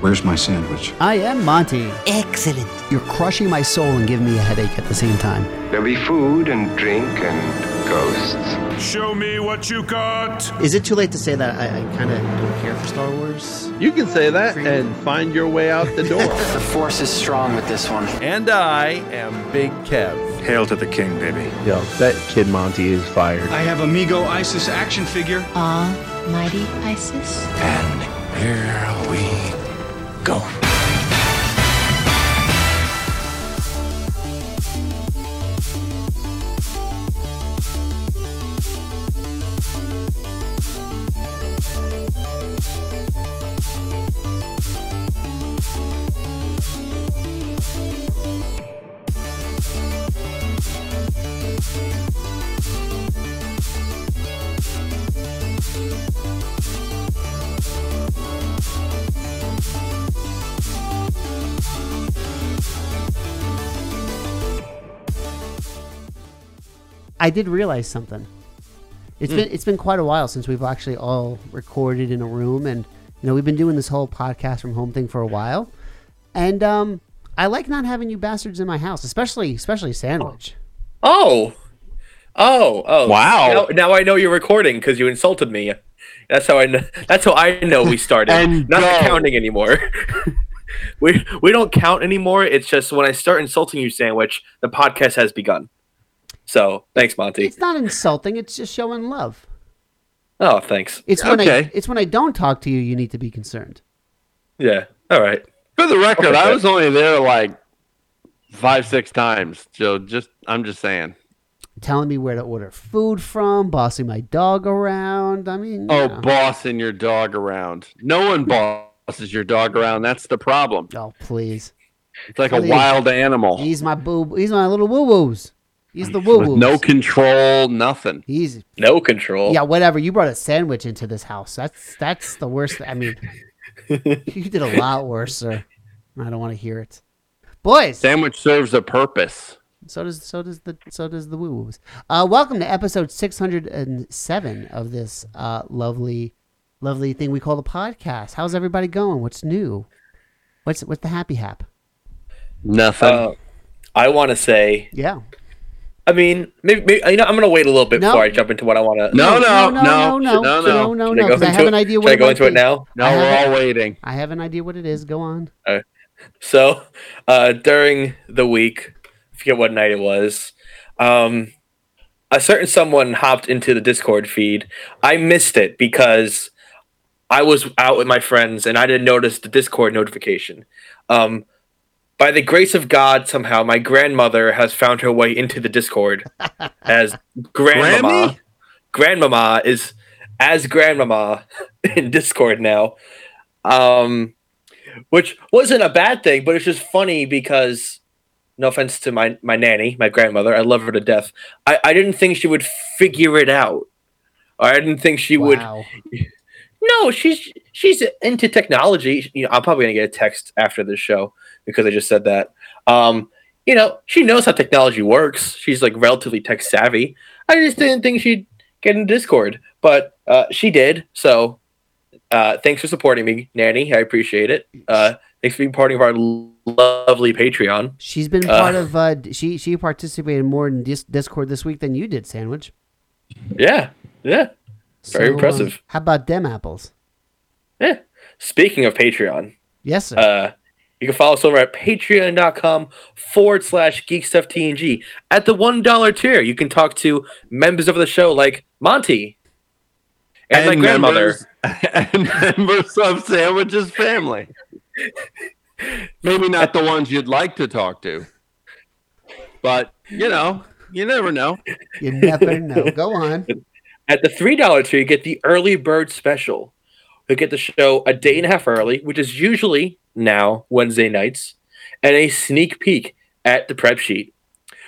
Where's my sandwich? I am Monty. Excellent. You're crushing my soul and giving me a headache at the same time. There'll be food and drink and ghosts. Show me what you got. Is it too late to say that I kind of don't care for Star Wars? You can say that and find your way out the door. The force is strong with this one. And I am Big Kev. Hail to the king, baby. Yo, that kid Monty is fired. I have Amigo Isis action figure. Almighty Isis. And here we go. I did realize something. It's been quite a while since we've actually all recorded in a room, and you know we've been doing this whole podcast from home thing for a while. And I like not having you bastards in my house, especially Sandwich. Oh! Wow! Now I know you're recording because you insulted me. That's how I know we started. And not counting anymore. We don't count anymore. It's just when I start insulting you, Sandwich, the podcast has begun. So, thanks, Monty. It's not insulting. It's just showing love. Oh, thanks. It's when I don't talk to you, you need to be concerned. Yeah. All right. For the record, okay. I was only there like 5-6 times. So, I'm just saying. Telling me where to order food from, bossing my dog around. I mean. Oh, know. Bossing your dog around. No one bosses your dog around. That's the problem. Oh, please. It's like a wild animal. He's my boo. He's my little woo-woos. He's the woo-woo. No control, nothing. He's no control. Yeah, whatever. You brought a sandwich into this house. That's the worst. I mean, you did a lot worse, sir. I don't want to hear it, boys. Sandwich serves a purpose. So does the woo-woos. Welcome to episode 607 of this lovely thing we call the podcast. How's everybody going? What's new? What's the happy hap? Nothing. I want to say. Yeah. I mean, maybe I'm going to wait a little bit before I jump into what I want to... No. I have an idea what it is. Should I go into it now? No, we're all waiting. I have an idea what it is. Go on. All right. So, during the week, I forget what night it was, a certain someone hopped into the Discord feed. I missed it because I was out with my friends and I didn't notice the Discord notification. By the grace of God, somehow, my grandmother has found her way into the Discord as Grandmama. Grandmama is as Grandmama in Discord now, which wasn't a bad thing, but it's just funny because, no offense to my nanny, my grandmother, I love her to death. I didn't think she would figure it out. Or I didn't think she would... No, she's into technology. You know, I'm probably going to get a text after this show because I just said that. You know, she knows how technology works. She's like relatively tech savvy. I just didn't think she'd get into Discord, but she did. So thanks for supporting me, Nanny. I appreciate it. Thanks for being part of our lovely Patreon. She's been part of she participated more in Discord this week than you did, Sandwich. Yeah. Very impressive. How about them apples? Yeah. Speaking of Patreon. Yes, sir. You can follow us over at Patreon.com/GeekStuffTNG. At the $1 tier, you can talk to members of the show like Monty and my grandmother. And members of Sandwich's family. Maybe not the ones you'd like to talk to. But, you know, you never know. You never know. Go on. At the $3 tier, you get the early bird special. You get the show a day and a half early, which is usually now Wednesday nights. and a sneak peek at the prep sheet.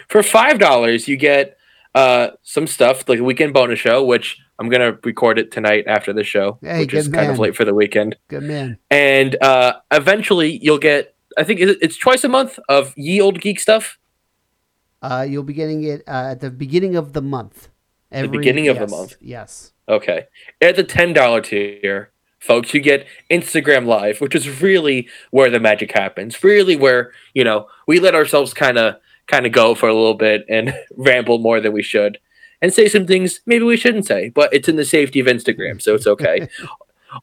For $5, you get some stuff like a weekend bonus show, which I'm going to record it tonight after the show, which is kind of late for the weekend. Good man. And eventually you'll get, I think it's twice a month of Ye Olde Geek stuff. You'll be getting it at the beginning of the month. Every beginning of the month. Yes. Okay. At the $10 tier, folks, you get Instagram Live, which is really where the magic happens. Really where, you know, we let ourselves kind of go for a little bit and ramble more than we should and say some things maybe we shouldn't say, but it's in the safety of Instagram, so it's okay.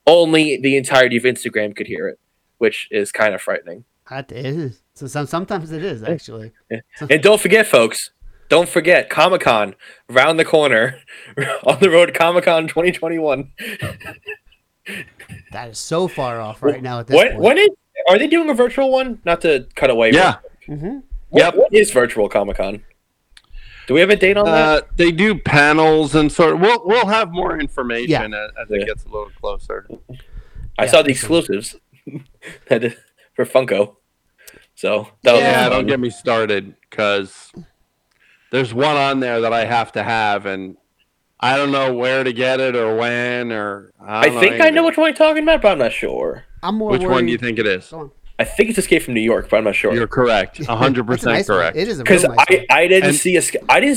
Only the entirety of Instagram could hear it, which is kind of frightening. It is. So sometimes it is, actually. Yeah. And don't forget, folks, Comic-Con around the corner on the road to Comic-Con 2021. That is so far off right now at this point. Are they doing a virtual one? Not to cut away. Yeah. Mm-hmm. Yep. What is virtual Comic-Con? Do we have a date on that? They do panels and sort of. We'll have more information as it gets a little closer. I saw the exclusives for Funko. So that was don't get me started because there's one on there that I have to have, and I don't know where to get it or when or. I know which one you're talking about, but I'm not sure. Which one do you think it is? I think it's Escape from New York, but I'm not sure. You're correct. 100% correct. It is a real nice one. Because I didn't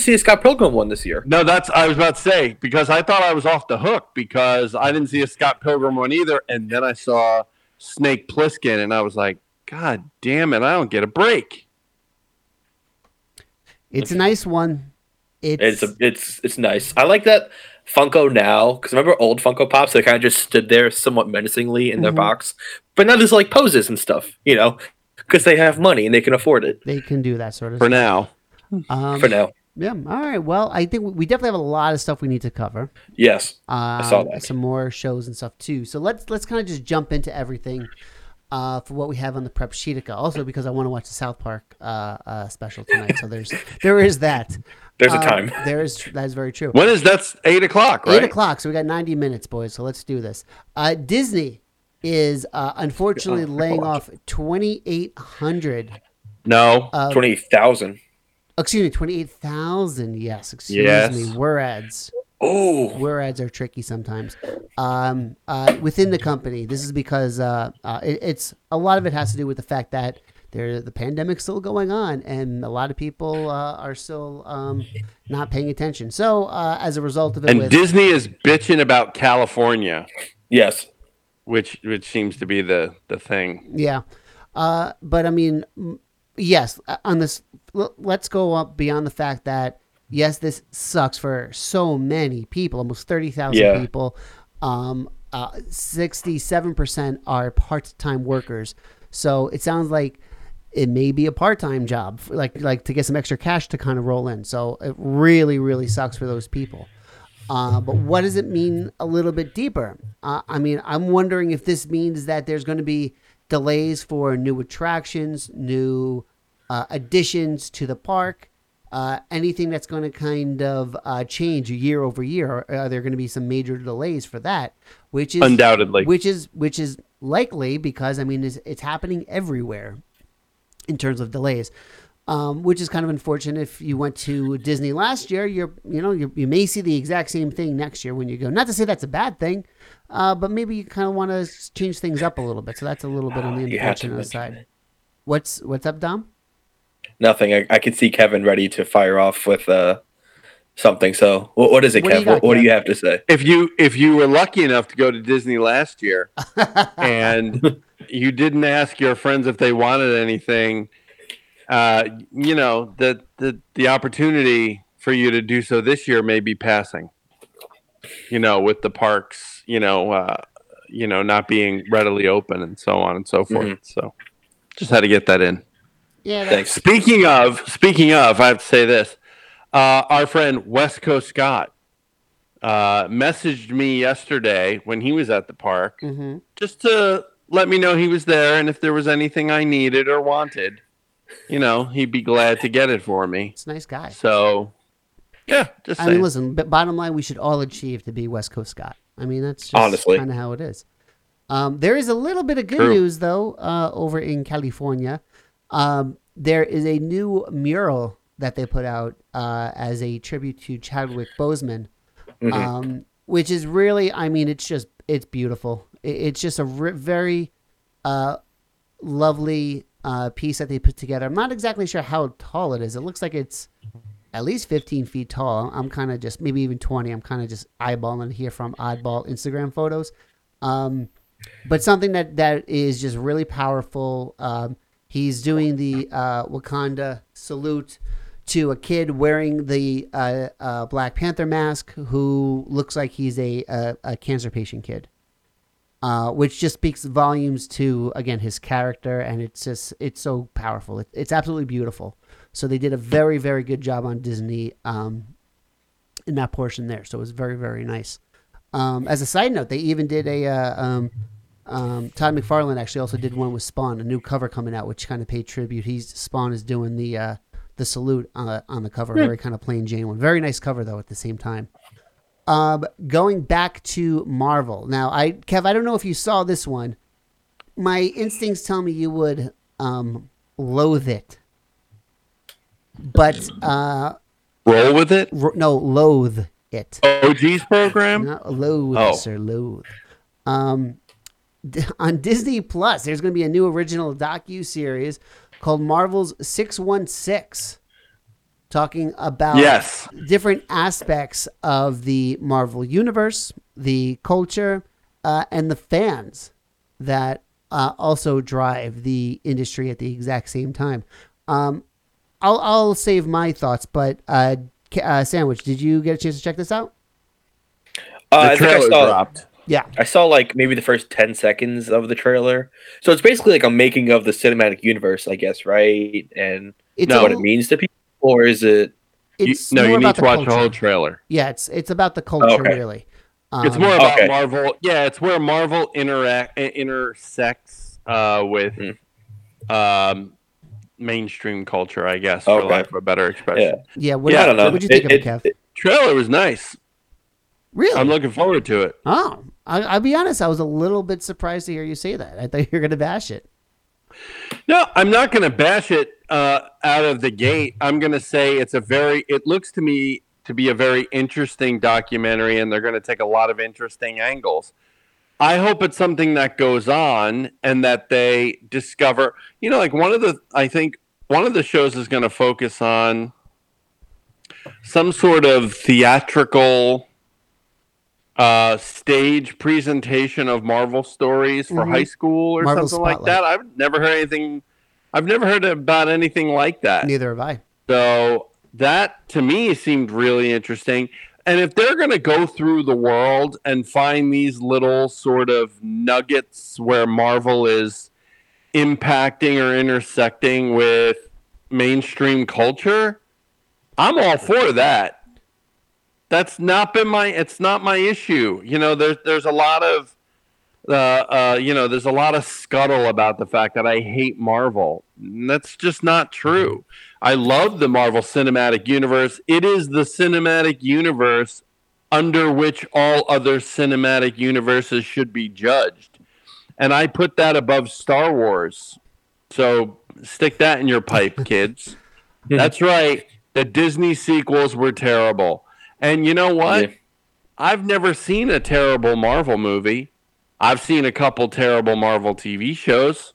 see a Scott Pilgrim one this year. No, that's I was about to say, because I thought I was off the hook because I didn't see a Scott Pilgrim one either. And then I saw Snake Plissken, and I was like, God damn it, I don't get a break. It's a nice one. It's nice. I like that Funko now, because remember old Funko Pops, they kind of just stood there somewhat menacingly in their box. But now there's like poses and stuff, you know, because they have money and they can afford it. They can do that sort of stuff. For now. Yeah. All right. Well, I think we definitely have a lot of stuff we need to cover. Yes. I saw that. Some more shows and stuff too. So let's kind of just jump into everything for what we have on the prep sheet. Also, because I want to watch the South Park special tonight. So there is that. There's a time. That is very true. When is that's 8:00, right? 8:00. So we got 90 minutes, boys. So let's do this. Disney is unfortunately laying off 2,800. No, 20,000. Excuse me, 28,000. Yes, excuse me. Words. Oh, words are tricky sometimes. Within the company, this is because it's a lot of it has to do with the fact that the pandemic's still going on, and a lot of people are still not paying attention. So as a result of it, Disney is bitching about California. Yes. Which seems to be the thing. Yeah. But I mean, yes, on this, let's go up beyond the fact that, yes, this sucks for so many people, almost 30,000 people. 67% are part-time workers. So it sounds like it may be a part-time job, like to get some extra cash to kind of roll in. So it really, really sucks for those people. But what does it mean a little bit deeper? I mean, I'm wondering if this means that there's going to be delays for new attractions, new additions to the park, anything that's going to kind of change year over year. Are there going to be some major delays for that? Which is undoubtedly, which is likely because I mean it's happening everywhere in terms of delays. Which is kind of unfortunate. If you went to Disney last year, you may see the exact same thing next year when you go. Not to say that's a bad thing, but maybe you kind of want to change things up a little bit. So that's a little bit on the unfortunate side. What's up, Dom? Nothing. I could see Kevin ready to fire off with something. So what is it, Kev? What do you have to say? If you were lucky enough to go to Disney last year and you didn't ask your friends if they wanted anything. You know, the opportunity for you to do so this year may be passing, you know, with the parks, you know, not being readily open and so on and so forth. Mm-hmm. So just had to get that in. Yeah. Thanks. Speaking of, I have to say this, our friend West Coast Scott, messaged me yesterday when he was at the park just to let me know he was there. And if there was anything I needed or wanted, you know, he'd be glad to get it for me. It's a nice guy. So, yeah. Just I mean, listen, but bottom line, we should all achieve to be West Coast Scott. I mean, that's just kind of how it is. There is a little bit of good news, though, over in California. There is a new mural that they put out as a tribute to Chadwick Boseman, which is really, I mean, it's beautiful. It's just a very lovely piece that they put together. I'm not exactly sure how tall it is. It looks like it's at least 15 feet tall. I'm kind of just, maybe even 20. I'm kind of just eyeballing here from oddball Instagram photos. But something that is just really powerful. He's doing the Wakanda salute to a kid wearing the Black Panther mask who looks like he's a cancer patient kid, which just speaks volumes to, again, his character. And it's so powerful. It's absolutely beautiful. So they did a very, very good job on Disney in that portion there. So it was very, very nice. As a side note, they even did a Todd McFarlane actually also did one with Spawn, a new cover coming out, which kind of paid tribute. Spawn is doing the salute on the cover, very kind of plain Jane one. Very nice cover though. At the same time, going back to Marvel now, Kev, I don't know if you saw this one. My instincts tell me you would loathe it, but roll with it. Loathe. It. OG's program? Not loathe, sir, loathe. On Disney+, there's going to be a new original docu-series called Marvel's 616, talking about different aspects of the Marvel universe, the culture, and the fans that also drive the industry at the exact same time. I'll save my thoughts, but... Sandwich, did you get a chance to check this out? The trailer dropped. Yeah, I saw like maybe the first 10 seconds of the trailer. So it's basically like a making of the cinematic universe, I guess, right? And you know what it means to people, or is it? You need to watch the whole trailer. Yeah, it's about the culture, really. It's more about Marvel. Yeah, it's where Marvel intersects with mainstream culture, I guess, for lack of a better expression. I don't know. What did you think of it, Kev? Trailer was nice. Really? I'm looking forward to it. Oh, I'll be honest. I was a little bit surprised to hear you say that. I thought you were going to bash it. No, I'm not going to bash it out of the gate. I'm going to say it looks to me to be a very interesting documentary, and they're going to take a lot of interesting angles. I hope it's something that goes on and that they discover, like I think one of the shows is going to focus on some sort of theatrical stage presentation of Marvel stories for high school or Marvel something Spotlight. Like that. I've never heard about anything like that. Neither have I. So that to me seemed really interesting. And if they're going to go through the world and find these little sort of nuggets where Marvel is impacting or intersecting with mainstream culture, I'm all for that. That's not been it's not my issue. There's a lot of, there's a lot of scuttle about the fact that I hate Marvel. That's just not true. I love the Marvel Cinematic Universe. It is the cinematic universe under which all other cinematic universes should be judged. And I put that above Star Wars. So stick that in your pipe, kids. That's right. The Disney sequels were terrible. And you know what? Yeah. I've never seen a terrible Marvel movie. I've seen a couple terrible Marvel TV shows,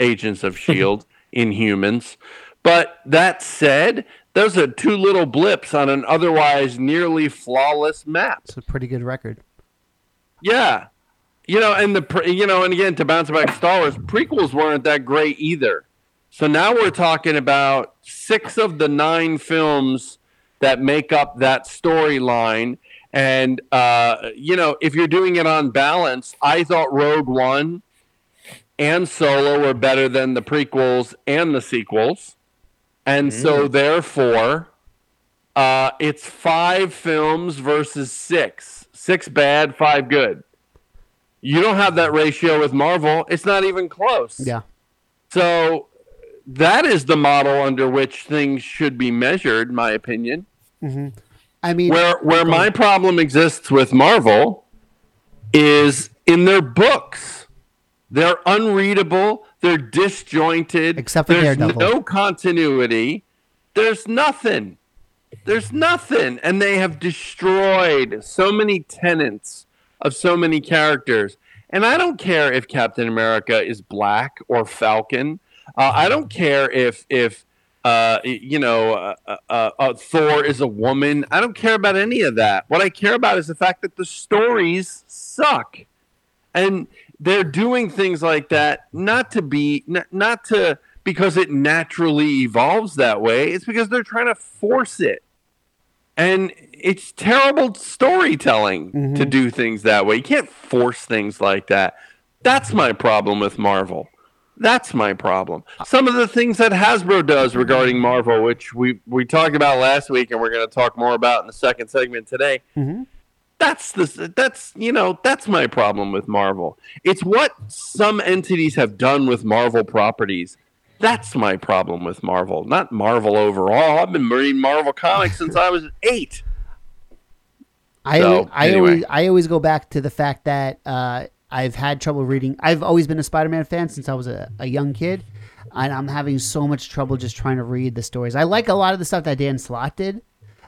Agents of S.H.I.E.L.D., Inhumans. But that said, those are two little blips on an otherwise nearly flawless map. It's a pretty good record. Yeah. And again, to bounce back to Star Wars, prequels weren't that great either. So now we're talking about 6 of the 9 films that make up that storyline. And, if you're doing it on balance, I thought Rogue One and Solo were better than the prequels and the sequels. And so, therefore, it's 5 films versus 6. 6 bad, 5 good. You don't have that ratio with Marvel. It's not even close. Yeah. So that is the model under which things should be measured, my opinion. Mm-hmm. I mean, where my problem exists with Marvel is in their books. They're unreadable. They're disjointed. Except for Daredevil. There's no continuity. There's nothing. There's nothing. And they have destroyed so many tenets of so many characters. And I don't care if Captain America is black or Falcon. I don't care if Thor is a woman. I don't care about any of that. What I care about is the fact that the stories suck. And they're doing things like that because it naturally evolves that way. It's because they're trying to force it. And it's terrible storytelling to do things that way. You can't force things like that. That's my problem with Marvel. That's my problem. Some of the things that Hasbro does regarding Marvel, which we talked about last week and we're going to talk more about in the second segment today. Mm-hmm. That's my problem with Marvel. It's what some entities have done with Marvel properties. That's my problem with Marvel, not Marvel overall. I've been reading Marvel comics since I was 8. I always go back to the fact that I've had trouble reading. I've always been a Spider-Man fan since I was a young kid, and I'm having so much trouble just trying to read the stories. I like a lot of the stuff that Dan Slott did,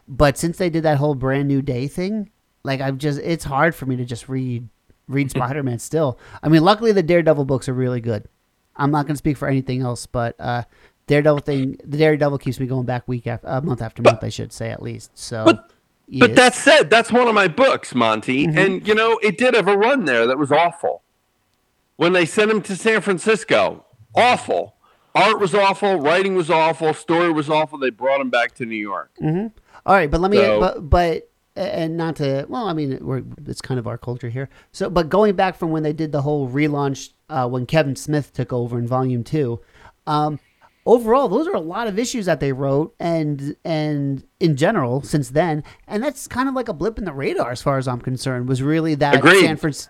but since they did that whole Brand New Day thing, like it's hard for me to just read Spider-Man still. I mean, luckily the Daredevil books are really good. I'm not going to speak for anything else, but the Daredevil keeps me going back month after month, I should say, at least. So, but that said, that's one of my books, Monty, and it did have a run there that was awful. When they sent him to San Francisco, awful. Art was awful, writing was awful, story was awful. They brought him back to New York. Mm-hmm. All right, but let me. It's kind of our culture here. So, but going back from when they did the whole relaunch when Kevin Smith took over in Volume 2, overall, those are a lot of issues that they wrote and in general since then. And that's kind of like a blip in the radar as far as I'm concerned, was really that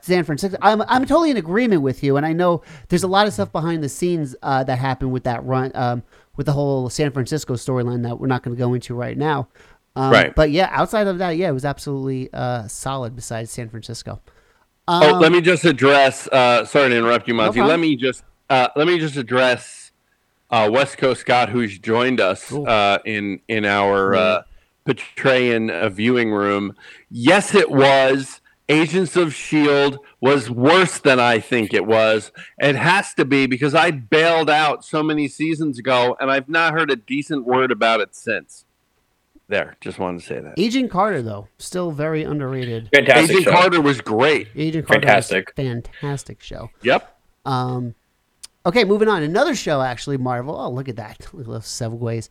San Francisco. I'm totally in agreement with you. And I know there's a lot of stuff behind the scenes that happened with that run, with the whole San Francisco storyline that we're not going to go into right now. Right. But yeah, outside of that, it was absolutely solid besides San Francisco. Let me just address. Sorry to interrupt you, Monty. No problem. Let me just address West Coast Scott, who's joined us in our Patreon viewing room. Yes, it was. Agents of S.H.I.E.L.D. was worse than I think it was. It has to be because I bailed out so many seasons ago, and I've not heard a decent word about it since. There, just wanted to say that. Agent Carter, though, still very underrated. Fantastic Agent show. Carter was great. Agent Carter fantastic. Was a fantastic show. Yep. Okay, moving on. Another show, actually, Marvel. Oh, look at that. We love segues.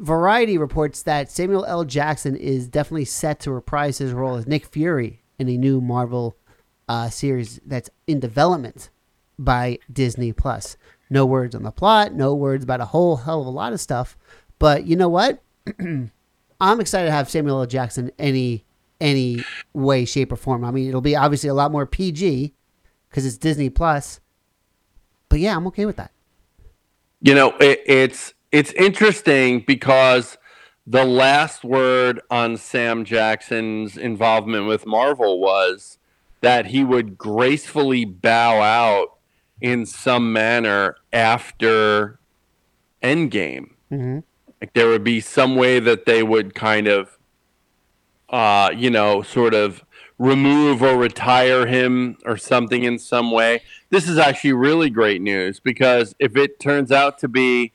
Variety reports that Samuel L. Jackson is definitely set to reprise his role as Nick Fury in a new Marvel series that's in development by Disney+. No words on the plot. No words about a whole hell of a lot of stuff. But you know what? I'm excited to have Samuel L. Jackson any way, shape, or form. I mean, it'll be obviously a lot more PG because it's Disney+. But yeah, I'm okay with that. You know, it's interesting because the last word on Sam Jackson's involvement with Marvel was that he would gracefully bow out in some manner after Endgame. Mm-hmm. Like there would be some way that they would kind of, sort of remove or retire him or something in some way. This is actually really great news because if it turns out to be,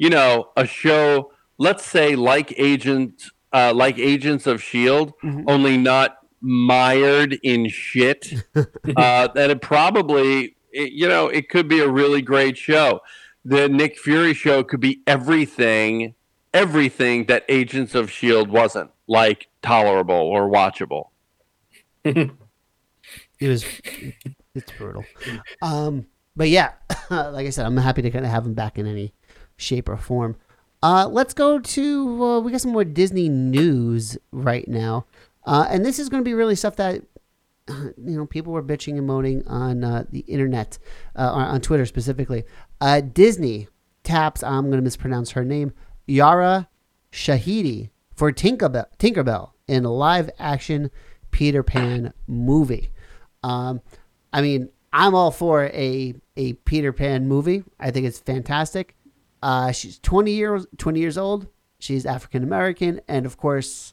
a show, let's say like Agents of S.H.I.E.L.D., only not mired in shit, that it probably, it could be a really great show. The Nick Fury show could be everything that Agents of S.H.I.E.L.D. wasn't, like tolerable or watchable. It's brutal. But yeah, like I said, I'm happy to kind of have him back in any shape or form. Let's go to, we got some more Disney news right now. And this is going to be really stuff that, people were bitching and moaning on the internet, on Twitter specifically. Disney taps, I'm going to mispronounce her name, Yara Shahidi for Tinkerbell in a live-action Peter Pan movie. I mean, I'm all for a a Peter Pan movie. I think it's fantastic. She's 20 years old. She's African American, and of course,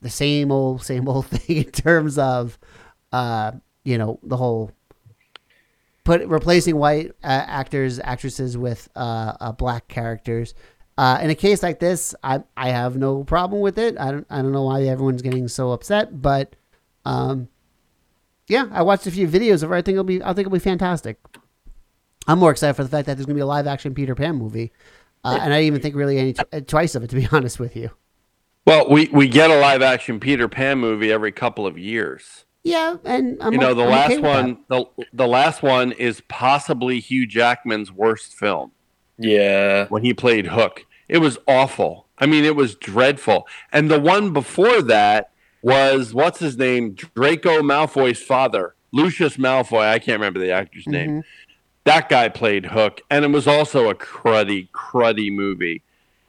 the same old thing in terms of, the whole replacing white actresses with black characters. In a case like this, I have no problem with it. I don't know why everyone's getting so upset, but I watched a few videos of her. I think it'll be fantastic. I'm more excited for the fact that there's gonna be a live action Peter Pan movie, and I didn't even think really any twice of it, to be honest with you. Well, we get a live action Peter Pan movie every couple of years. Yeah, and the last one is possibly Hugh Jackman's worst film. Yeah, when he played Hook, it was awful. I mean, it was dreadful. And the one before that was what's his name, Draco Malfoy's father, Lucius Malfoy. I can't remember the actor's name. That guy played Hook, and it was also a cruddy movie.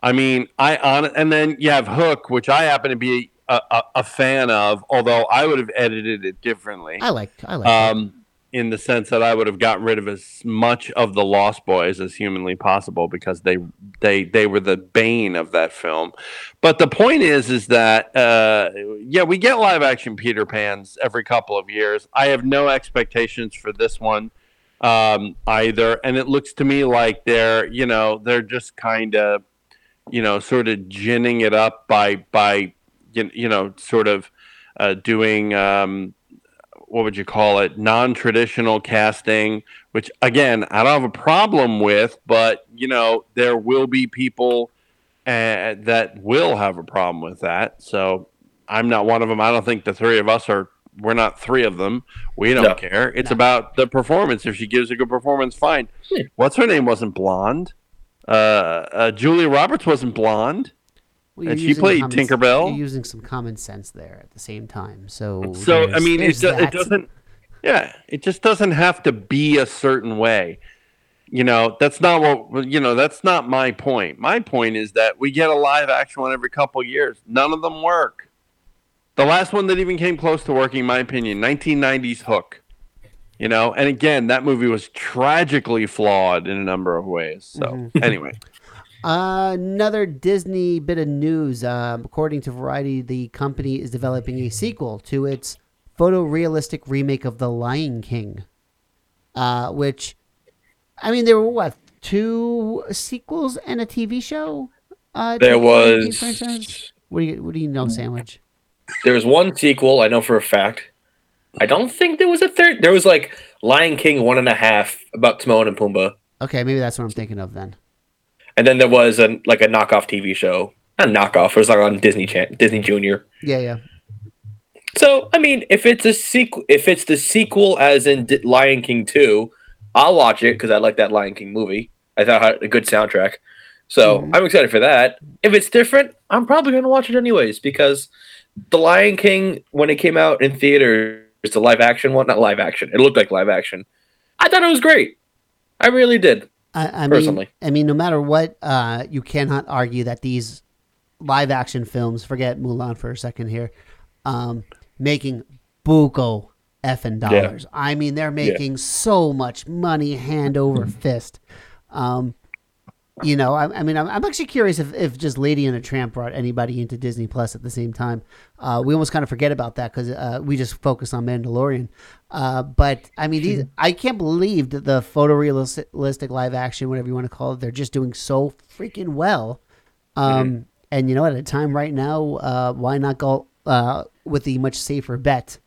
I mean, and then you have Hook, which I happen to be a fan of, although I would have edited it differently. I like it. In the sense that I would have gotten rid of as much of the Lost Boys as humanly possible, because they were the bane of that film. But the point is that, we get live action Peter Pans every couple of years. I have no expectations for this one either. And it looks to me like they're just kind of, sort of ginning it up by, sort of doing, what would you call it? Non-traditional casting, which again, I don't have a problem with, but there will be people that will have a problem with that. So I'm not one of them. I don't think the three of us are, we're not three of them. We don't care. It's about the performance. If she gives a good performance, fine. What's her name? Wasn't blonde. Julia Roberts wasn't blonde. Well, and she played Tinkerbell. You're using some common sense there at the same time. So I mean, it doesn't. Yeah, it just doesn't have to be a certain way. That's not what. That's not my point. My point is that we get a live action one every couple years. None of them work. The last one that even came close to working, in my opinion, 1990s Hook. And again, that movie was tragically flawed in a number of ways. So anyway. Another Disney bit of news. According to Variety, the company is developing a sequel to its photorealistic remake of The Lion King, which, I mean, there were, two sequels and a TV show? There was... What do you know, Sandwich? There was one sequel, I know for a fact. I don't think there was a third. There was, Lion King 1.5 about Timon and Pumbaa. Okay, maybe that's what I'm thinking of then. And then there was a knockoff TV show. Not a knockoff. It was on Disney Junior. Yeah. So I mean, if it's the sequel as in Lion King 2, I'll watch it because I like that Lion King movie. I thought it had a good soundtrack, so I'm excited for that. If it's different, I'm probably gonna watch it anyways because the Lion King, when it came out in theaters, the live action one, not live action. It looked like live action. I thought it was great. I really did. I mean, no matter what, you cannot argue that these live action films, forget Mulan for a second here, making buco effing dollars. Yeah. I mean, they're making so much money hand over fist. I'm actually curious if just Lady and the Tramp brought anybody into Disney Plus at the same time. We almost kind of forget about that because we just focus on Mandalorian. But I mean, I can't believe that the photorealistic live action, whatever you want to call it, they're just doing so freaking well. And at a time right now, why not go with the much safer bet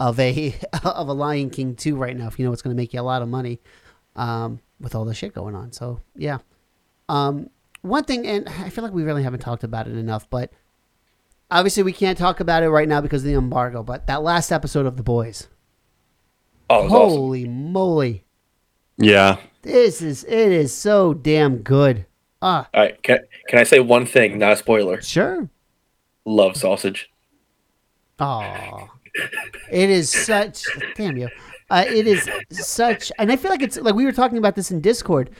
of a Lion King 2 right now? If you know it's going to make you a lot of money with all the shit going on. So yeah. One thing, and I feel like we really haven't talked about it enough, but obviously we can't talk about it right now because of the embargo, but that last episode of The Boys. Oh, holy moly. Yeah. It is so damn good. All right. Can I say one thing? Not a spoiler. Sure. Love sausage. Oh, it is such, damn you. It is such, and I feel like it's like we were talking about this in Discord.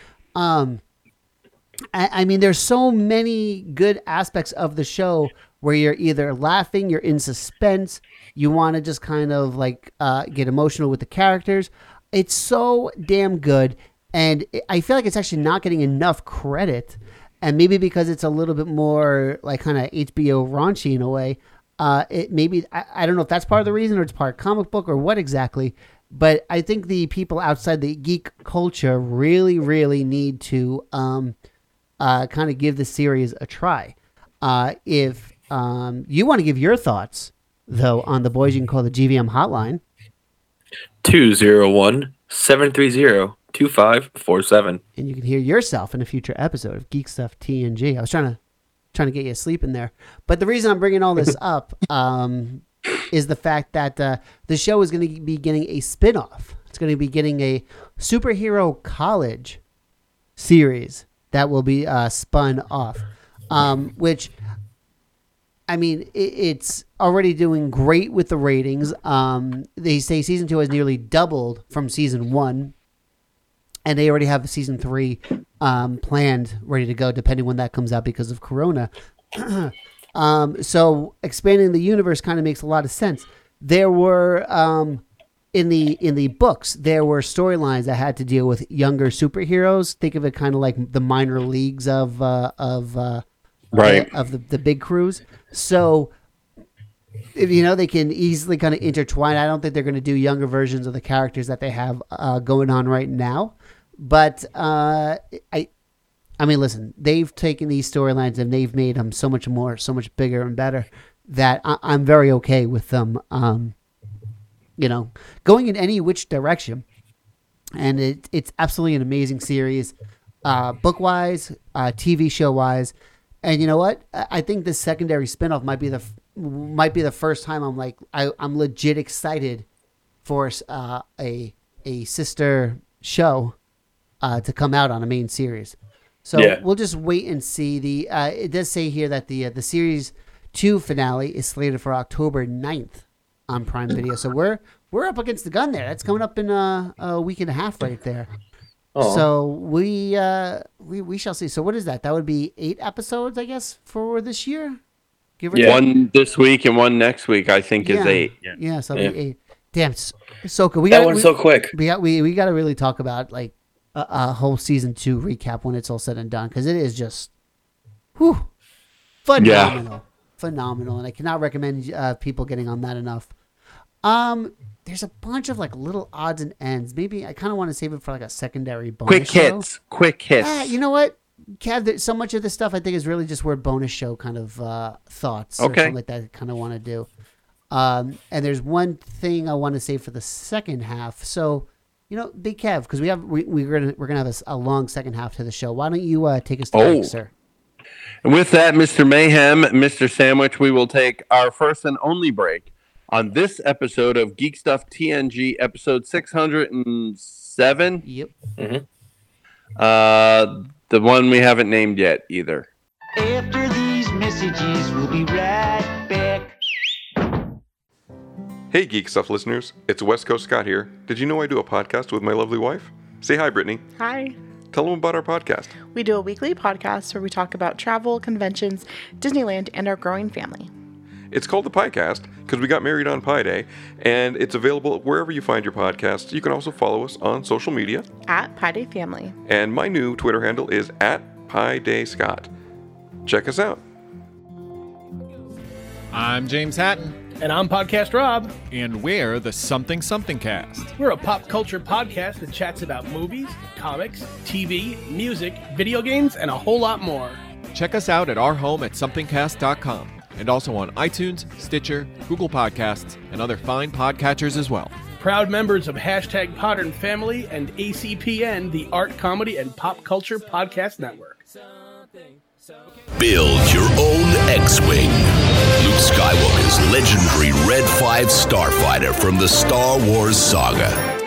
I mean, there's so many good aspects of the show where you're either laughing, you're in suspense, you want to just kind of get emotional with the characters. It's so damn good. And I feel like it's actually not getting enough credit. And maybe because it's a little bit more like kind of HBO raunchy in a way. It maybe I don't know if that's part of the reason or it's part comic book or what exactly. But I think the people outside the geek culture really, really need to kind of give the series a try. If you want to give your thoughts, though, on The Boys, you can call the GVM hotline. 201-730-2547. And you can hear yourself in a future episode of Geek Stuff TNG. I was trying to get you asleep in there. But the reason I'm bringing all this up is the fact that the show is going to be getting a spinoff. It's going to be getting a superhero college series that will be spun off, which, I mean, it's already doing great with the ratings. They say season 2 has nearly doubled from season 1. And they already have season 3 planned, ready to go, depending when that comes out because of Corona. So expanding the universe kind of makes a lot of sense. There were in the books, there were storylines that had to deal with younger superheroes. Think of it kind of like the minor leagues of the big crews. So, you know, they can easily kind of intertwine. I don't think they're going to do younger versions of the characters that they have going on right now. But I mean, listen, they've taken these storylines and they've made them so much more, so much bigger and better that I'm very okay with them, you know, going in any which direction. And it's absolutely an amazing series, book-wise, TV show-wise. And you know what? I think this secondary spinoff might be the first time I'm like, I'm legit excited for a sister show to come out on a main series. So yeah. We'll just wait and see. It does say here that the series 2 finale is slated for October 9th on Prime Video. So we're up against the gun there. That's coming up in a week and a half right there. Oh. So we shall see. So what is that? That would be 8 episodes, I guess, for this year. Give or take. One this week and one next week, I think, is 8. Yeah, so it'll be 8. Damn, so cool. So quick. We got to really talk about like a whole season 2 recap when it's all said and done, because it is just phenomenal. Yeah. Phenomenal, and I cannot recommend people getting on that enough. There's a bunch of like little odds and ends. Maybe I kind of want to save it for like a secondary bonus Quick hits. You know what? Kev, so much of this stuff I think is really just where bonus show kind of thoughts or something like that I kind of want to do. And there's one thing I want to say for the second half. So, you know, Big Kev, because we're gonna have a long second half to the show. Why don't you take us to break, sir? And with that, Mr. Mayhem, Mr. Sandwich, we will take our first and only break on this episode of Geek Stuff TNG, episode 607. Yep. Mm-hmm. The one we haven't named yet either. After these messages, we'll be right back. Hey, Geek Stuff listeners. It's West Coast Scott here. Did you know I do a podcast with my lovely wife? Say hi, Brittany. Hi. Tell them about our podcast. We do a weekly podcast where we talk about travel, conventions, Disneyland, and our growing family. It's called The Piecast because we got married on Pie Day, and it's available wherever you find your podcasts. You can also follow us on social media. @PieDayFamily. And my new Twitter handle is @PieDayScott. Check us out. I'm James Hatton. And I'm Podcast Rob. And we're the Something Something Cast. We're a pop culture podcast that chats about movies, comics, TV, music, video games, and a whole lot more. Check us out at our home at somethingcast.com. And also on iTunes, Stitcher, Google Podcasts, and other fine podcatchers as well. Proud members of #PodernFamily and ACPN, the Art, Comedy, and Pop Culture Podcast Network. Build your own X-Wing. Luke Skywalker's legendary Red 5 starfighter from the Star Wars saga.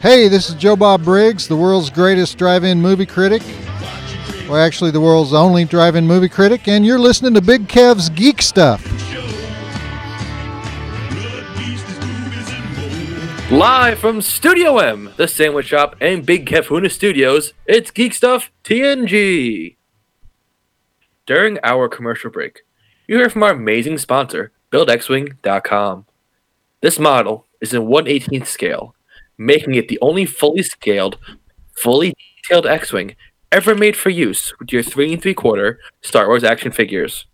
Hey, this is Joe Bob Briggs, the world's greatest drive-in movie critic. Well, actually, the world's only drive-in movie critic, and you're listening to Big Kev's Geek Stuff. Live from Studio M, the Sandwich Shop, and Big Kev Huna Studios, it's Geek Stuff TNG. During our commercial break, you hear from our amazing sponsor, BuildXwing.com. This model is in 1/18th scale, making it the only fully scaled, fully detailed X-Wing ever made for use with your 3 3/4 Star Wars action figures.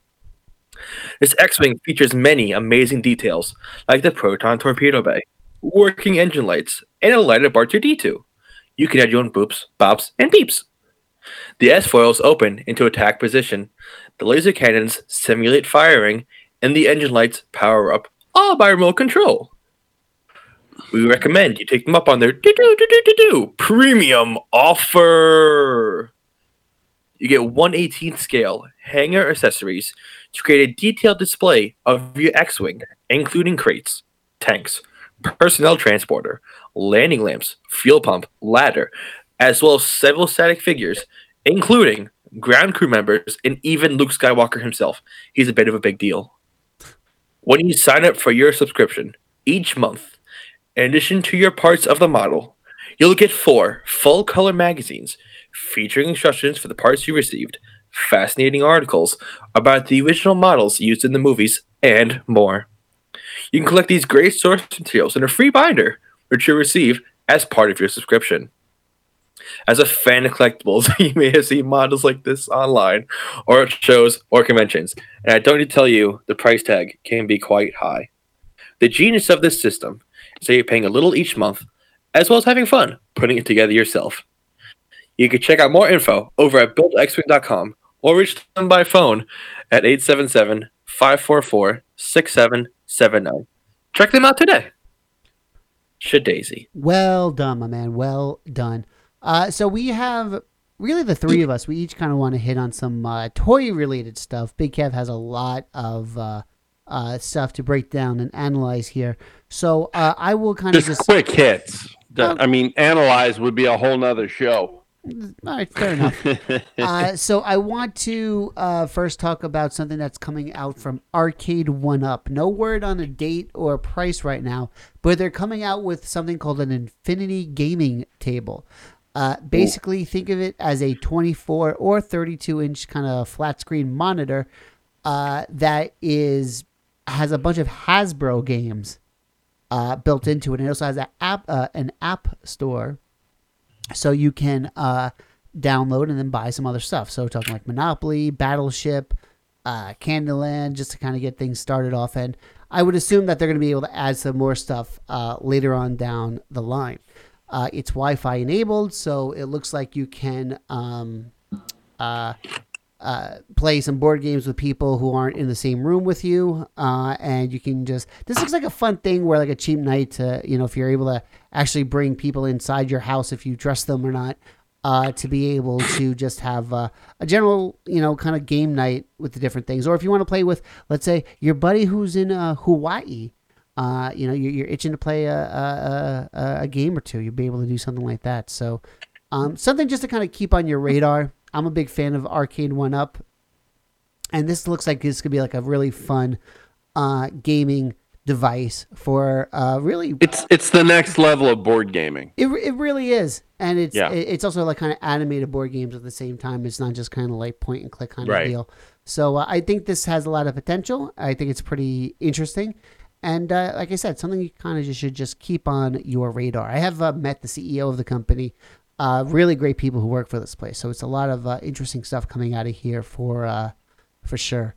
This X-Wing features many amazing details, like the proton torpedo bay, working engine lights, and a lighted R2-D2. You can add your own boops, bops, and beeps. The S-foils open into attack position, the laser cannons simulate firing, and the engine lights power up, all by remote control. We recommend you take them up on their premium offer. You get 1/18th scale hangar accessories to create a detailed display of your X-Wing, including crates, tanks, personnel transporter, landing lamps, fuel pump, ladder, as well as several static figures, including ground crew members and even Luke Skywalker himself. He's a bit of a big deal. When you sign up for your subscription each month, in addition to your parts of the model, you'll get 4 full-color magazines featuring instructions for the parts you received, fascinating articles about the original models used in the movies, and more. You can collect these great source materials in a free binder, which you'll receive as part of your subscription. As a fan of collectibles, you may have seen models like this online, or at shows, or conventions, and I don't need to tell you, the price tag can be quite high. The genius of this system, so you're paying a little each month, as well as having fun putting it together yourself. You can check out more info over at BuildXwing.com or reach them by phone at 877-544-6779. Check them out today. Shadaisy. Well done, my man. Well done. So we have, really the three of us, we each kind of want to hit on some toy-related stuff. Big Kev has a lot of stuff to break down and analyze here. So I will kind of just quick hits. I mean, analyze would be a whole nother show. All right, fair enough. So I want to first talk about something that's coming out from Arcade 1-Up. No word on a date or price right now, but they're coming out with something called an Infinity Gaming Table. Basically, think of it as a 24 or 32-inch kind of flat screen monitor that has a bunch of Hasbro games built into it. And it also has an app store, so you can download and then buy some other stuff. So we're talking like Monopoly, Battleship, Candyland, just to kind of get things started off. And I would assume that they're going to be able to add some more stuff later on down the line. It's Wi-Fi enabled, so it looks like you can play some board games with people who aren't in the same room with you, and you can just, this looks like a fun thing where like a cheap night to, you know, if you're able to actually bring people inside your house, if you dress them or not, to be able to just have a general, you know, kind of game night with the different things. Or if you want to play with, let's say, your buddy who's in Hawaii, you know, you're itching to play a game or two, you'll be able to do something like that. So something just to kind of keep on your radar. I'm a big fan of Arcade 1-Up, and this looks like this could be like a really fun gaming device for really. It's the next level of board gaming. It really is, and it's also like kind of animated board games at the same time. It's not just kind of like point and click kind of deal. So I think this has a lot of potential. I think it's pretty interesting, and like I said, something you kind of should keep on your radar. I have met the CEO of the company. Really great people who work for this place. So it's a lot of interesting stuff coming out of here for sure.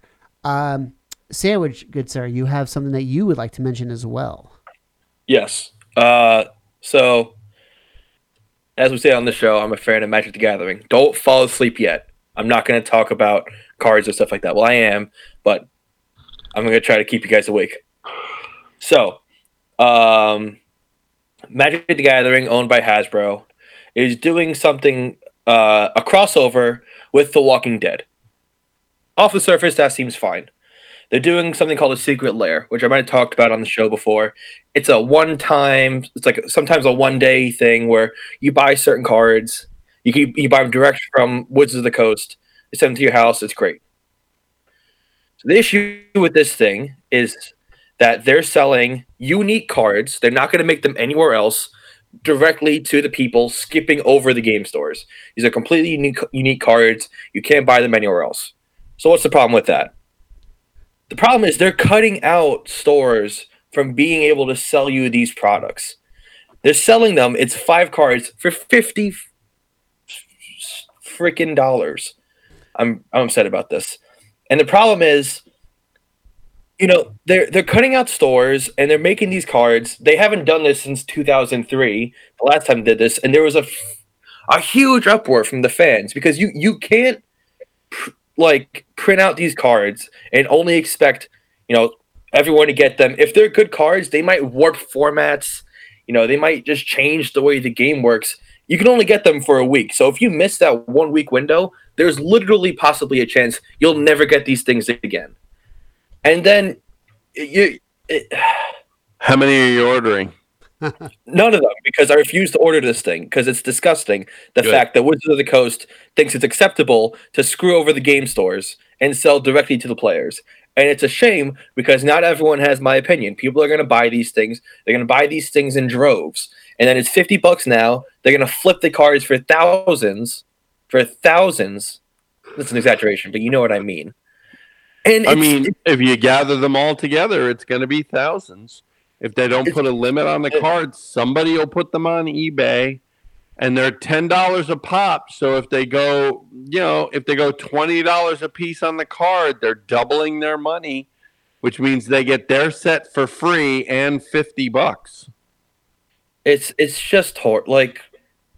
Sandwich, good sir, you have something that you would like to mention as well. Yes. So as we say on the show, I'm a fan of Magic the Gathering. Don't fall asleep yet. I'm not going to talk about cards or stuff like that. Well, I am, but I'm going to try to keep you guys awake. So Magic the Gathering, owned by Hasbro, is doing something, a crossover with The Walking Dead. Off the surface, that seems fine. They're doing something called a secret lair, which I might have talked about on the show before. It's a one-time, it's like sometimes a one-day thing where you buy certain cards. You buy them direct from Wizards of the Coast. They send them to your house. It's great. So the issue with this thing is that they're selling unique cards. They're not going to make them anywhere else, directly to the people, skipping over the game stores. These are completely unique cards. You can't buy them anywhere else. So what's the problem with that? The problem is they're cutting out stores from being able to sell you these products. They're selling them. It's 5 cards for $50 freaking dollars. I'm upset about this. And the problem is, you know, they're cutting out stores and they're making these cards. They haven't done this since 2003, the last time they did this, and there was a huge uproar from the fans because you can't print out these cards and only expect, you know, everyone to get them. If they're good cards, they might warp formats. You know, they might just change the way the game works. You can only get them for a week. So if you miss that 1 week window, there's literally possibly a chance you'll never get these things again. And then how many are you ordering? None of them, because I refuse to order this thing because it's disgusting. The fact that Wizards of the Coast thinks it's acceptable to screw over the game stores and sell directly to the players. And it's a shame because not everyone has my opinion. People are going to buy these things. They're going to buy these things in droves. And then it's $50 now. They're going to flip the cards for thousands. That's an exaggeration, but you know what I mean. And I mean, if you gather them all together, it's going to be thousands. If they don't put a limit on the cards, somebody will put them on eBay, and they're $10 a pop. So if they go, you know, if they go $20 a piece on the card, they're doubling their money, which means they get their set for free and $50. It's just horrible. Like,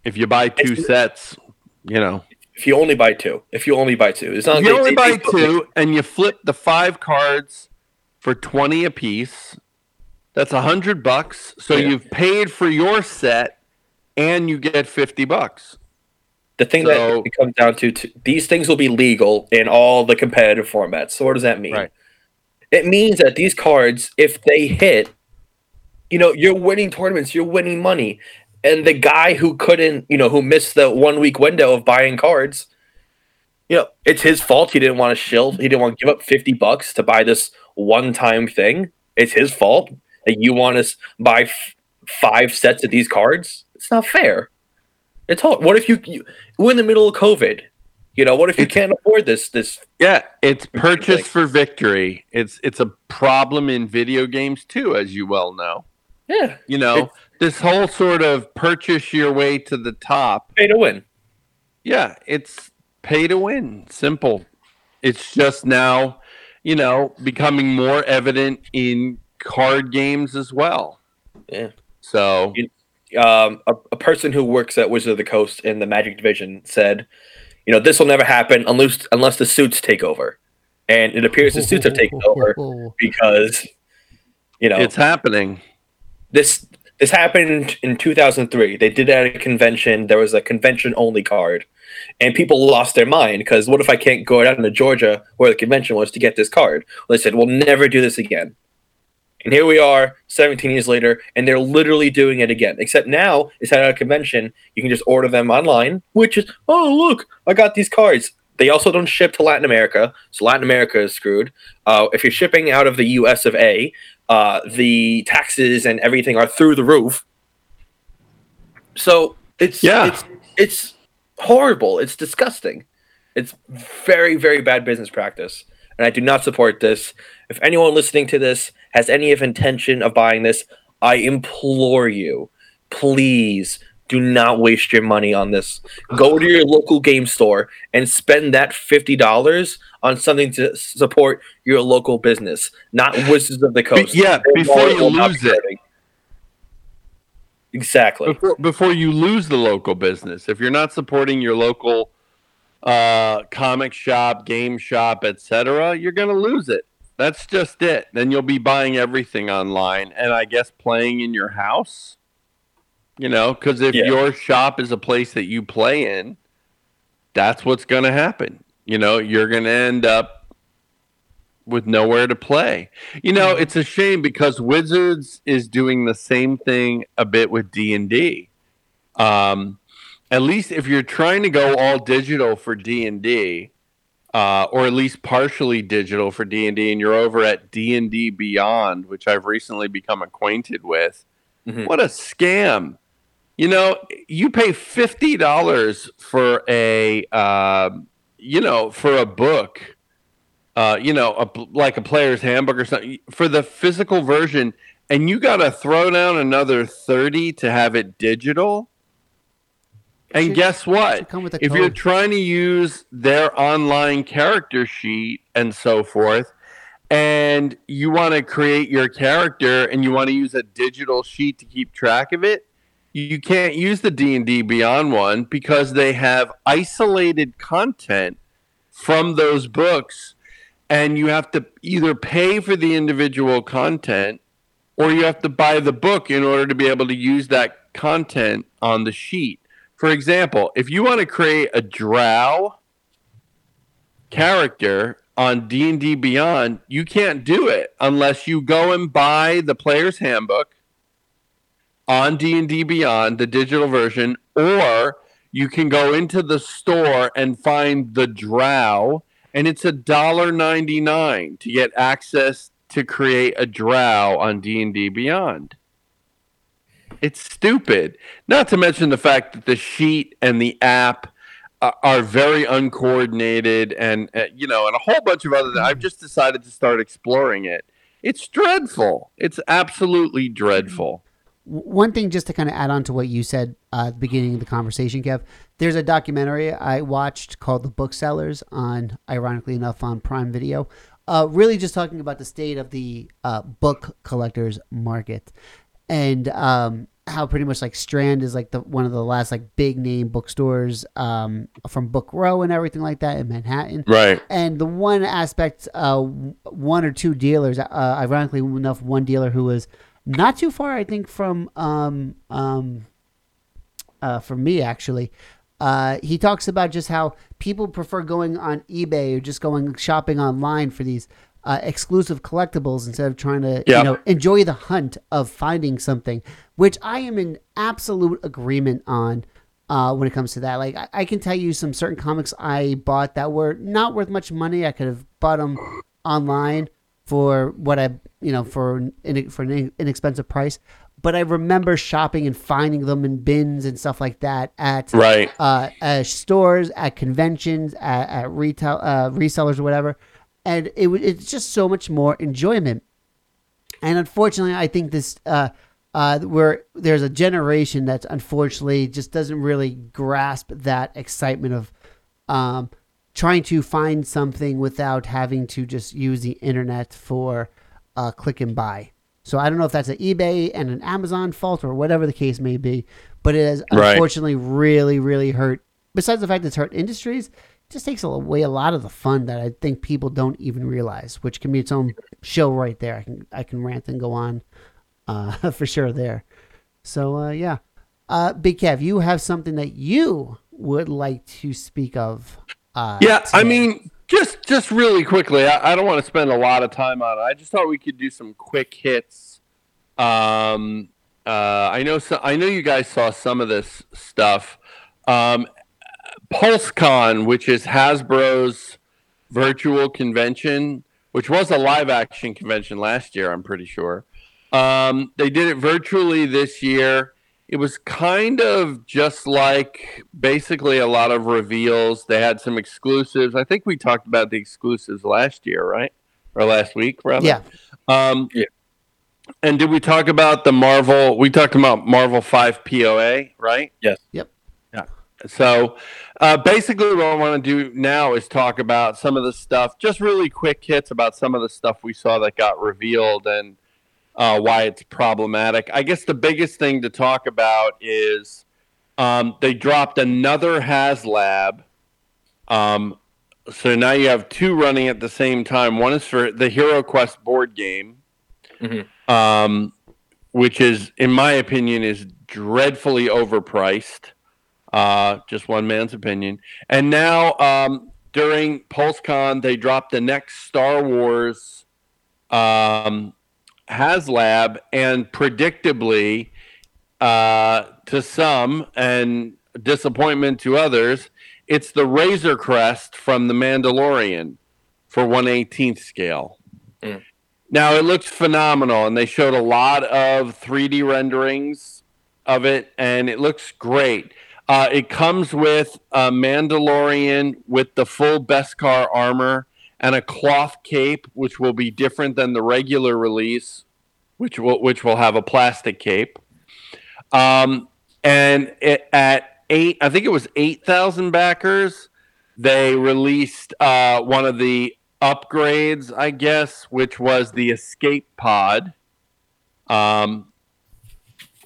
if you buy 2 sets, you know. If you only buy two. If you only buy two and you flip the 5 cards for 20 apiece, that's $100. So you've paid for your set and you get $50. The thing that it comes down to, these things will be legal in all the competitive formats. So what does that mean? Right. It means that these cards, if they hit, you know, you're winning tournaments, you're winning money. And the guy who couldn't, you know, who missed the 1 week window of buying cards, you know, it's his fault. He didn't want to shill. He didn't want to give up $50 to buy this one time thing. It's his fault that you want to buy 5 sets of these cards. It's not fair. It's hard. What if we're in the middle of COVID? You know, what if you can't afford this? Yeah, it's purchase for victory. It's a problem in video games too, as you well know. Yeah. You know, this whole sort of purchase your way to the top. Pay to win. Yeah, it's pay to win. Simple. It's just now, you know, becoming more evident in card games as well. Yeah. So a person who works at Wizards of the Coast in the Magic Division said, you know, this will never happen unless the suits take over. And it appears the suits have taken over because, you know. It's happening. This happened in 2003. They did it at a convention. There was a convention-only card. And people lost their mind because what if I can't go down to Georgia where the convention was to get this card? Well, they said, we'll never do this again. And here we are 17 years later, and they're literally doing it again. Except now, it's at a convention. You can just order them online, which is, oh, look, I got these cards. They also don't ship to Latin America, so Latin America is screwed. If you're shipping out of the U.S. of A., the taxes and everything are through the roof. So it's horrible. It's disgusting. It's very, very bad business practice. And I do not support this. If anyone listening to this has any intention of buying this, I implore you, please do not waste your money on this. Go to your local game store and spend that $50 on something to support your local business, not Wizards of the Coast. Yeah, before you lose it. Exactly. Before you lose the local business. If you're not supporting your local comic shop, game shop, etc., you're going to lose it. That's just it. Then you'll be buying everything online and I guess playing in your house. You know, because if your shop is a place that you play in, that's what's going to happen. You know, you're going to end up with nowhere to play. You know, it's a shame because Wizards is doing the same thing a bit with D&D. At least if you're trying to go all digital for D&D, or at least partially digital for D&D, and you're over at D&D Beyond, which I've recently become acquainted with, what a scam. You know, you pay $50 for a, for a book, like a player's handbook or something, for the physical version, and you got to throw down another $30 to have it digital. And guess what? If you're trying to use their online character sheet and so forth, and you want to create your character and you want to use a digital sheet to keep track of it, you can't use the D&D Beyond one because they have isolated content from those books, and you have to either pay for the individual content or you have to buy the book in order to be able to use that content on the sheet. For example, if you want to create a drow character on D&D Beyond, you can't do it unless you go and buy the player's handbook on D&D Beyond, the digital version, or you can go into the store and find the drow, and it's $1.99 to get access to create a drow on D&D Beyond. It's stupid. Not to mention the fact that the sheet and the app are very uncoordinated and a whole bunch of other things. I've just decided to start exploring it. It's dreadful. It's absolutely dreadful. One thing just to kind of add on to what you said at the beginning of the conversation, Kev, there's a documentary I watched called The Booksellers on, ironically enough, on Prime Video, really just talking about the state of the book collectors market. And how pretty much like Strand is like one of the last like big name bookstores from Book Row and everything like that in Manhattan. Right. And the one aspect, one or two dealers, ironically enough, one dealer who was not too far, I think, from me actually. He talks about just how people prefer going on eBay or just going shopping online for these exclusive collectibles instead of trying to enjoy the hunt of finding something, which I am in absolute agreement on when it comes to that. Like I can tell you some certain comics I bought that were not worth much money. I could have bought them online for what I, for an inexpensive price. But I remember shopping and finding them in bins and stuff like that at stores, at conventions, at retail, resellers or whatever. And it's just so much more enjoyment. And unfortunately, I think this there's a generation that unfortunately just doesn't really grasp that excitement of trying to find something without having to just use the internet for click and buy. So I don't know if that's an eBay and an Amazon fault or whatever the case may be, but it has unfortunately really, really hurt. Besides the fact that it's hurt industries, just takes away a lot of the fun that I think people don't even realize, which can be its own show right there. I can rant and go on for sure there. So Big Kev, you have something that you would like to speak of? Today. I mean, just really quickly. I don't want to spend a lot of time on it. I just thought we could do some quick hits. I know you guys saw some of this stuff. PulseCon, which is Hasbro's virtual convention, which was a live-action convention last year, I'm pretty sure. They did it virtually this year. It was kind of just like basically a lot of reveals. They had some exclusives. I think we talked about the exclusives last year, right? Or last week, rather. Yeah. And did we talk about the Marvel? We talked about Marvel 5 POA, right? Yes. Yep. So basically what I want to do now is talk about some of the stuff, just really quick hits about some of the stuff we saw that got revealed and why it's problematic. I guess the biggest thing to talk about is they dropped another HasLab. So now you have two running at the same time. One is for the Hero Quest board game, which is, in my opinion, is dreadfully overpriced. Just one man's opinion. And now during PulseCon, they dropped the next Star Wars HasLab, and predictably, to some and disappointment to others, it's the Razor Crest from The Mandalorian for 1/18th scale. Mm. Now, it looks phenomenal, and they showed a lot of 3D renderings of it, and it looks great. It comes with a Mandalorian with the full Beskar armor and a cloth cape, which will be different than the regular release, which will have a plastic cape. And it, at eight, I think it was 8,000 backers, they released one of the upgrades, I guess, which was the escape pod.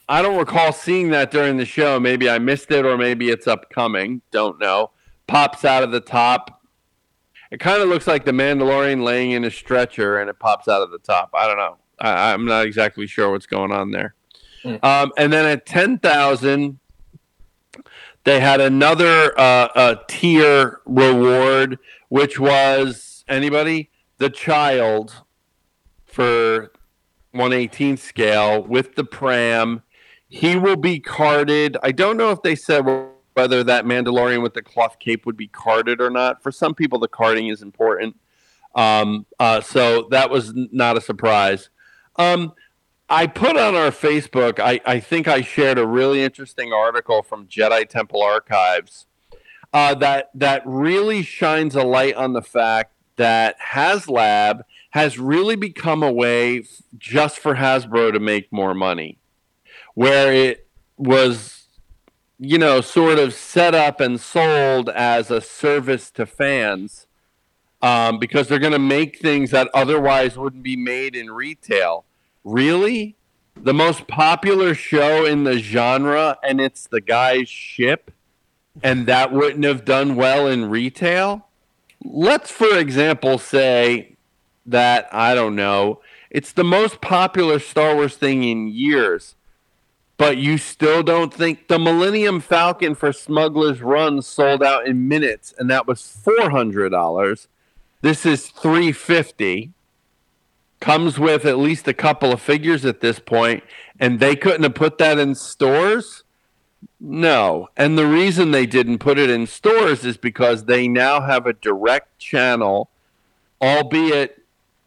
I don't recall seeing that during the show. Maybe I missed it, or maybe it's upcoming. Don't know. Pops out of the top. It kind of looks like the Mandalorian laying in a stretcher, and it pops out of the top. I don't know. I'm not exactly sure what's going on there. Mm. And then at 10,000, they had another tier reward, which was, anybody? The child for 1/18th scale with the pram. He will be carded. I don't know if they said whether that Mandalorian with the cloth cape would be carded or not. For some people, the carding is important. So that was not a surprise. I put on our Facebook, I think I shared a really interesting article from Jedi Temple Archives that really shines a light on the fact that HasLab has really become a way just for Hasbro to make more money, where it was, you know, sort of set up and sold as a service to fans, because they're going to make things that otherwise wouldn't be made in retail. Really? The most popular show in the genre, and it's the guy's ship, and that wouldn't have done well in retail? Let's, for example, say that, I don't know, it's the most popular Star Wars thing in years, but you still don't think the Millennium Falcon for Smuggler's Run sold out in minutes, and that was $400. This is $350. Comes with at least a couple of figures at this point, and they couldn't have put that in stores? No. And the reason they didn't put it in stores is because they now have a direct channel, albeit,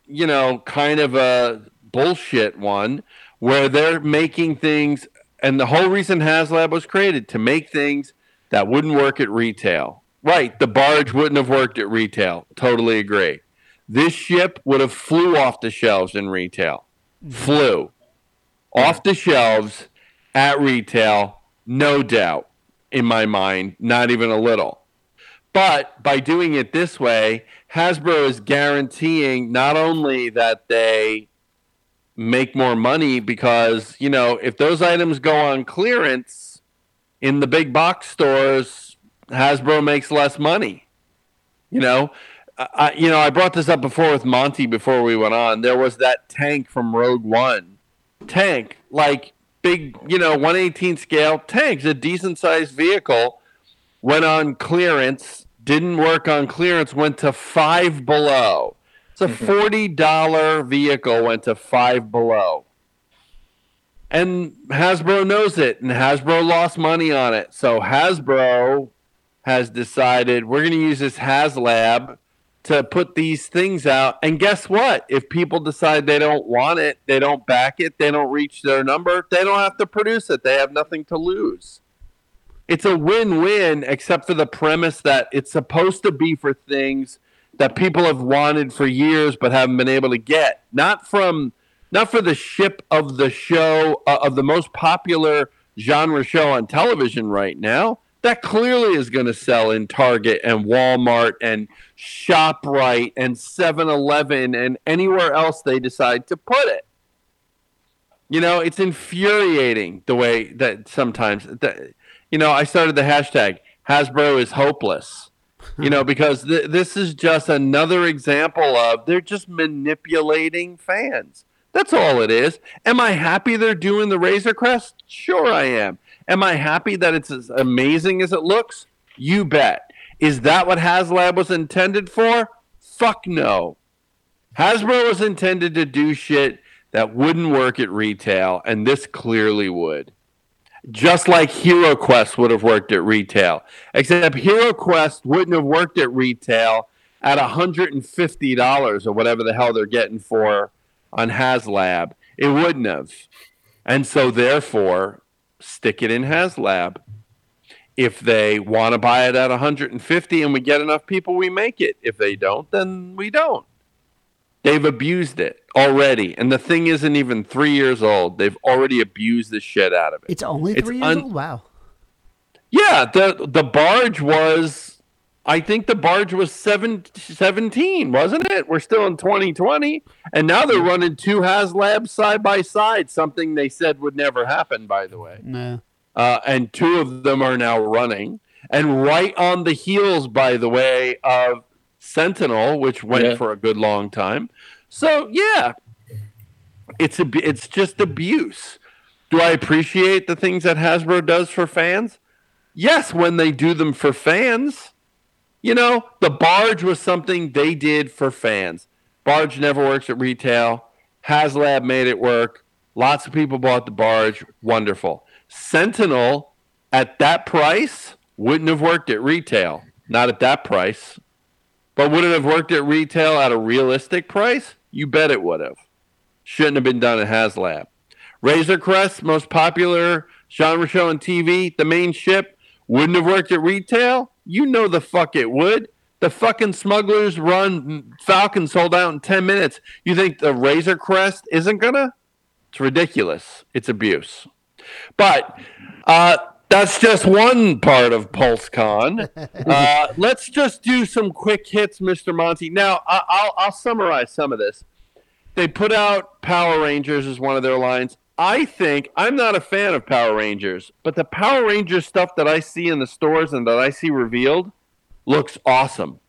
you know, kind of a bullshit one, where they're making things, and the whole reason HasLab was created, to make things that wouldn't work at retail. Right, the barge wouldn't have worked at retail. Totally agree. This ship would have flew off the shelves in retail. Flew off the shelves at retail, no doubt, in my mind, not even a little. But by doing it this way, Hasbro is guaranteeing not only that they make more money, because, you know, if those items go on clearance in the big box stores, Hasbro makes less money, you know? I brought this up before with Monty before we went on. There was that tank from Rogue One. Tank, like big, 1/18 scale tanks, a decent-sized vehicle, went on clearance, didn't work on clearance, went to Five Below. It's a $40 vehicle, went to Five Below. And Hasbro knows it, and Hasbro lost money on it. So Hasbro has decided we're going to use this HasLab to put these things out. And guess what? If people decide they don't want it, they don't back it, they don't reach their number, they don't have to produce it. They have nothing to lose. It's a win-win, except for the premise that it's supposed to be for things that people have wanted for years but haven't been able to get. Not for the ship of the show, of the most popular genre show on television right now. That clearly is going to sell in Target and Walmart and ShopRite and 7-Eleven and anywhere else they decide to put it. You know, it's infuriating the way that sometimes, I started the hashtag, Hasbro is hopeless, because this is just another example of they're just manipulating fans. That's all it is. Am I happy they're doing the Razor Crest? Sure I am. Am I happy that it's as amazing as it looks? You bet. Is that what HasLab was intended for? Fuck no. Hasbro was intended to do shit that wouldn't work at retail, and this clearly would. Just like HeroQuest would have worked at retail. Except HeroQuest wouldn't have worked at retail at $150 or whatever the hell they're getting for on HasLab. It wouldn't have. And so, therefore, stick it in HasLab. If they want to buy it at $150 and we get enough people, we make it. If they don't, then we don't. They've abused it already. And the thing isn't even 3 years old. They've already abused the shit out of it. It's only three years old? Wow. Yeah, the barge was, I think the barge was 17, wasn't it? We're still in 2020. And now they're running two HasLabs side by side, something they said would never happen, by the way. No. And two of them are now running. And right on the heels, by the way, of Sentinel, which went for a good long time. So, yeah, it's just abuse. Do I appreciate the things that Hasbro does for fans? Yes, when they do them for fans. You know, the barge was something they did for fans. Barge never works at retail. HasLab made it work. Lots of people bought the barge. Wonderful. Sentinel, at that price, wouldn't have worked at retail. Not at that price. But would it have worked at retail at a realistic price? You bet it would have. Shouldn't have been done at HasLab. Razor Crest, most popular genre show on TV, the main ship, wouldn't have worked at retail? You know the fuck it would. The fucking Smugglers run Falcon sold out in 10 minutes. You think the Razor Crest isn't gonna? It's ridiculous. It's abuse. But that's just one part of PulseCon. Let's just do some quick hits, Mr. Monty. Now, I'll summarize some of this. They put out Power Rangers as one of their lines. I'm not a fan of Power Rangers, but the Power Rangers stuff that I see in the stores and that I see revealed looks awesome.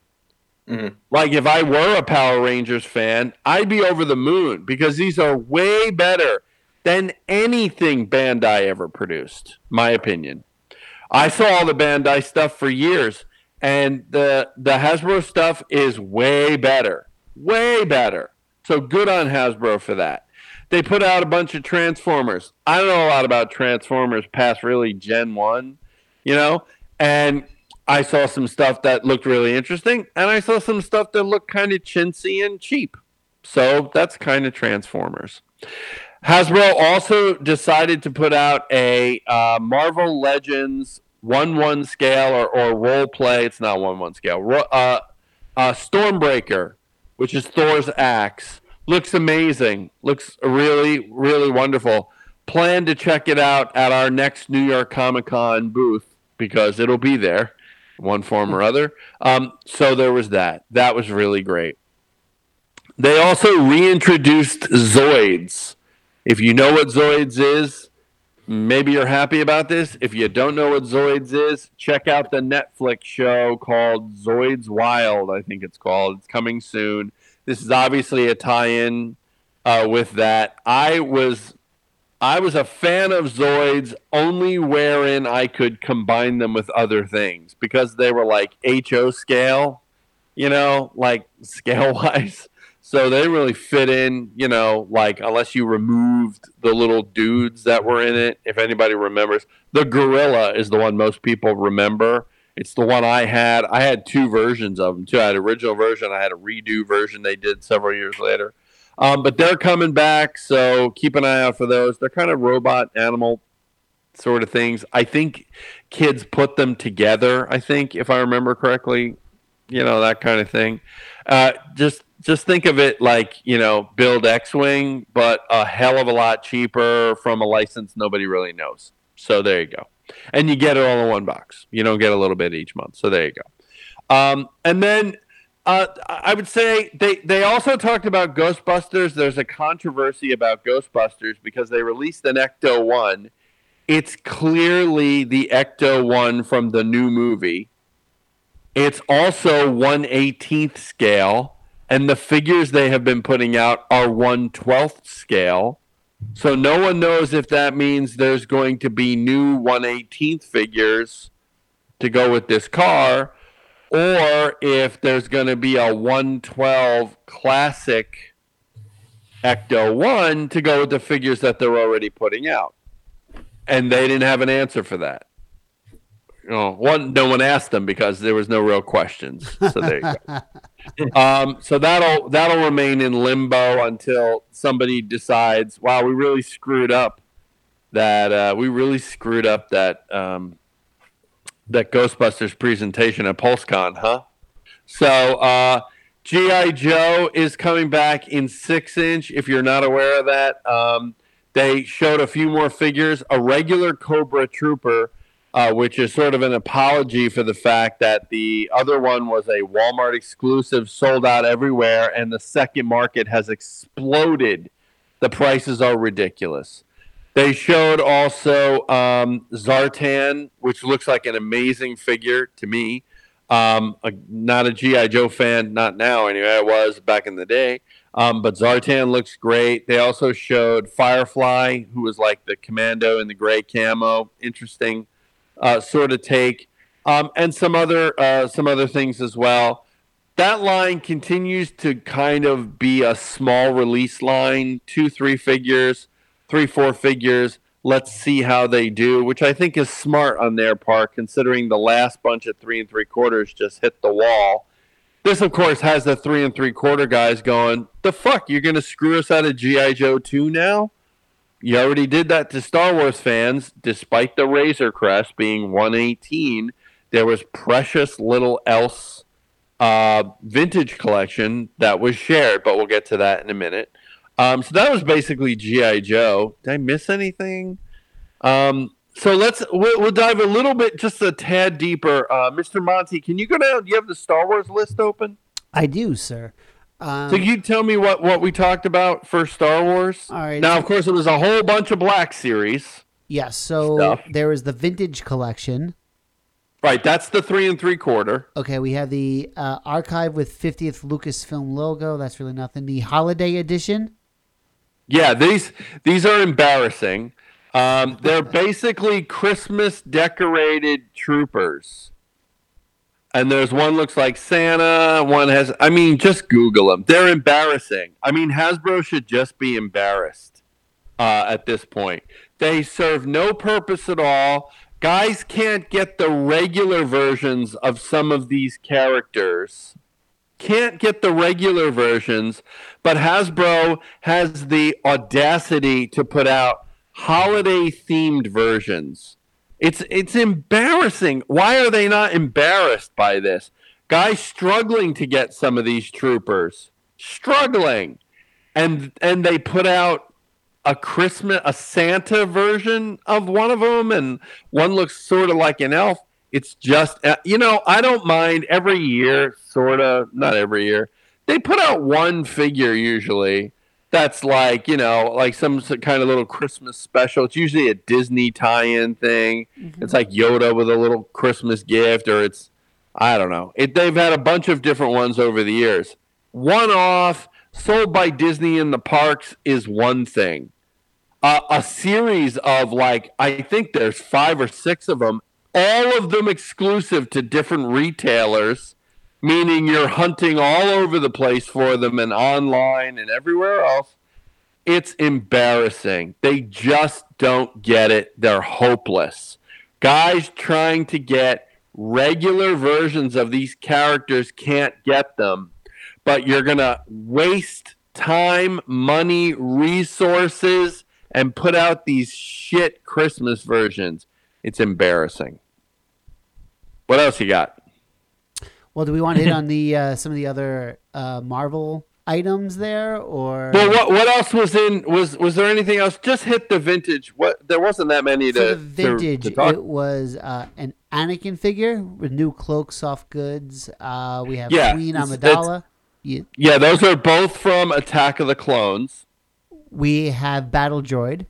Mm-hmm. Like, if I were a Power Rangers fan, I'd be over the moon because these are way better than anything Bandai ever produced, my opinion. I saw all the Bandai stuff for years, and the Hasbro stuff is way better. Way better. So good on Hasbro for that. They put out a bunch of Transformers. I don't know a lot about Transformers past really Gen 1, you know? And I saw some stuff that looked really interesting, and I saw some stuff that looked kind of chintzy and cheap. So that's kind of Transformers. Hasbro also decided to put out a Marvel Legends 1-1 scale or role play. It's not 1-1 scale. Stormbreaker, which is Thor's axe. Looks amazing. Looks really, really wonderful. Plan to check it out at our next New York Comic-Con booth because it'll be there in one form or other. So there was that. That was really great. They also reintroduced Zoids. If you know what Zoids is, maybe you're happy about this. If you don't know what Zoids is, check out the Netflix show called Zoids Wild, I think it's called. It's coming soon. This is obviously a tie-in with that. I was a fan of Zoids only wherein I could combine them with other things because they were like HO scale, you know, like scale-wise. So they really fit in, you know, like unless you removed the little dudes that were in it, if anybody remembers. The gorilla is the one most people remember. It's the one I had. I had two versions of them, too. I had an original version. I had a redo version they did several years later. But they're coming back, so keep an eye out for those. They're kind of robot animal sort of things. I think kids put them together, I think, if I remember correctly. You know, that kind of thing. Just think of it like, you know, build X-Wing, but a hell of a lot cheaper from a license nobody really knows. So there you go. And you get it all in one box. You don't get a little bit each month. So there you go. And then I would say they also talked about Ghostbusters. There's a controversy about Ghostbusters because they released an Ecto-1. It's clearly the Ecto-1 from the new movie. It's also 1/18th scale. And the figures they have been putting out are 1/12th scale. So no one knows if that means there's going to be new 1/18th figures to go with this car or if there's going to be a 112 classic Ecto-1 to go with the figures that they're already putting out. And they didn't have an answer for that. You know, no one asked them because there was no real questions. So there you go. So that'll remain in limbo until somebody decides, wow, we really screwed up that that Ghostbusters presentation at PulseCon, huh? So G.I. Joe is coming back in 6-inch, if you're not aware of that. They showed a few more figures. A regular Cobra Trooper, which is sort of an apology for the fact that the other one was a Walmart exclusive, sold out everywhere, and the second market has exploded. The prices are ridiculous. They showed also Zartan, which looks like an amazing figure to me. Not a G.I. Joe fan, not now anyway. I was back in the day. But Zartan looks great. They also showed Firefly, who was like the commando in the gray camo. Interesting sort of take. And some other things as well. That line continues to kind of be a small release line, 3-4 figures. Let's see how they do, which I think is smart on their part, considering the last bunch at 3 3/4 just hit the wall. This, of course, has the 3 3/4 guys going, the fuck, you're going to screw us out of G.I. Joe 2 now? You already did that to Star Wars fans. Despite the Razor Crest being 118, there was precious little else vintage collection that was shared, but we'll get to that in a minute. So that was basically G.I. Joe. Did I miss anything? So we'll dive a little bit, just a tad deeper. Mr. Monty, can you go down? Do you have the Star Wars list open? I do, sir. So can you tell me what we talked about for Star Wars? All right. Now, of course, it was a whole bunch of Black Series. Yes. Yeah, so stuff. There was the Vintage Collection. Right, that's the 3 3/4. Okay, we have the Archive with 50th Lucasfilm logo. That's really nothing. The Holiday Edition. Yeah, these are embarrassing. They're basically Christmas decorated troopers. And there's one looks like Santa, one has, I mean, just Google them. They're embarrassing. I mean, Hasbro should just be embarrassed at this point. They serve no purpose at all. Guys can't get the regular versions of some of these characters. Can't get the regular versions, but Hasbro has the audacity to put out holiday-themed versions. It's embarrassing. Why are they not embarrassed by this? Guys struggling to get some of these troopers. Struggling. And they put out a Santa version of one of them, and one looks sort of like an elf. It's just, I don't mind every year, sort of, not every year. They put out one figure usually. That's like, like some kind of little Christmas special. It's usually a Disney tie-in thing. Mm-hmm. It's like Yoda with a little Christmas gift, or it's, I don't know. They've had a bunch of different ones over the years. One-off, sold by Disney in the parks is one thing. A series of, like, I think there's 5 or 6 of them, all of them exclusive to different retailers, meaning you're hunting all over the place for them and online and everywhere else. It's embarrassing. They just don't get it. They're hopeless. Guys trying to get regular versions of these characters can't get them, but you're going to waste time, money, resources, and put out these shit Christmas versions. It's embarrassing. What else you got? Well, do we want to hit on the some of the other Marvel items there, or? Well, what else was in? Was there anything else? Just hit the vintage. What, there wasn't that many to. So the vintage, to talk. It was an Anakin figure with new cloak, soft goods. We have Queen Amidala. Yeah, those are both from Attack of the Clones. We have Battle Droid.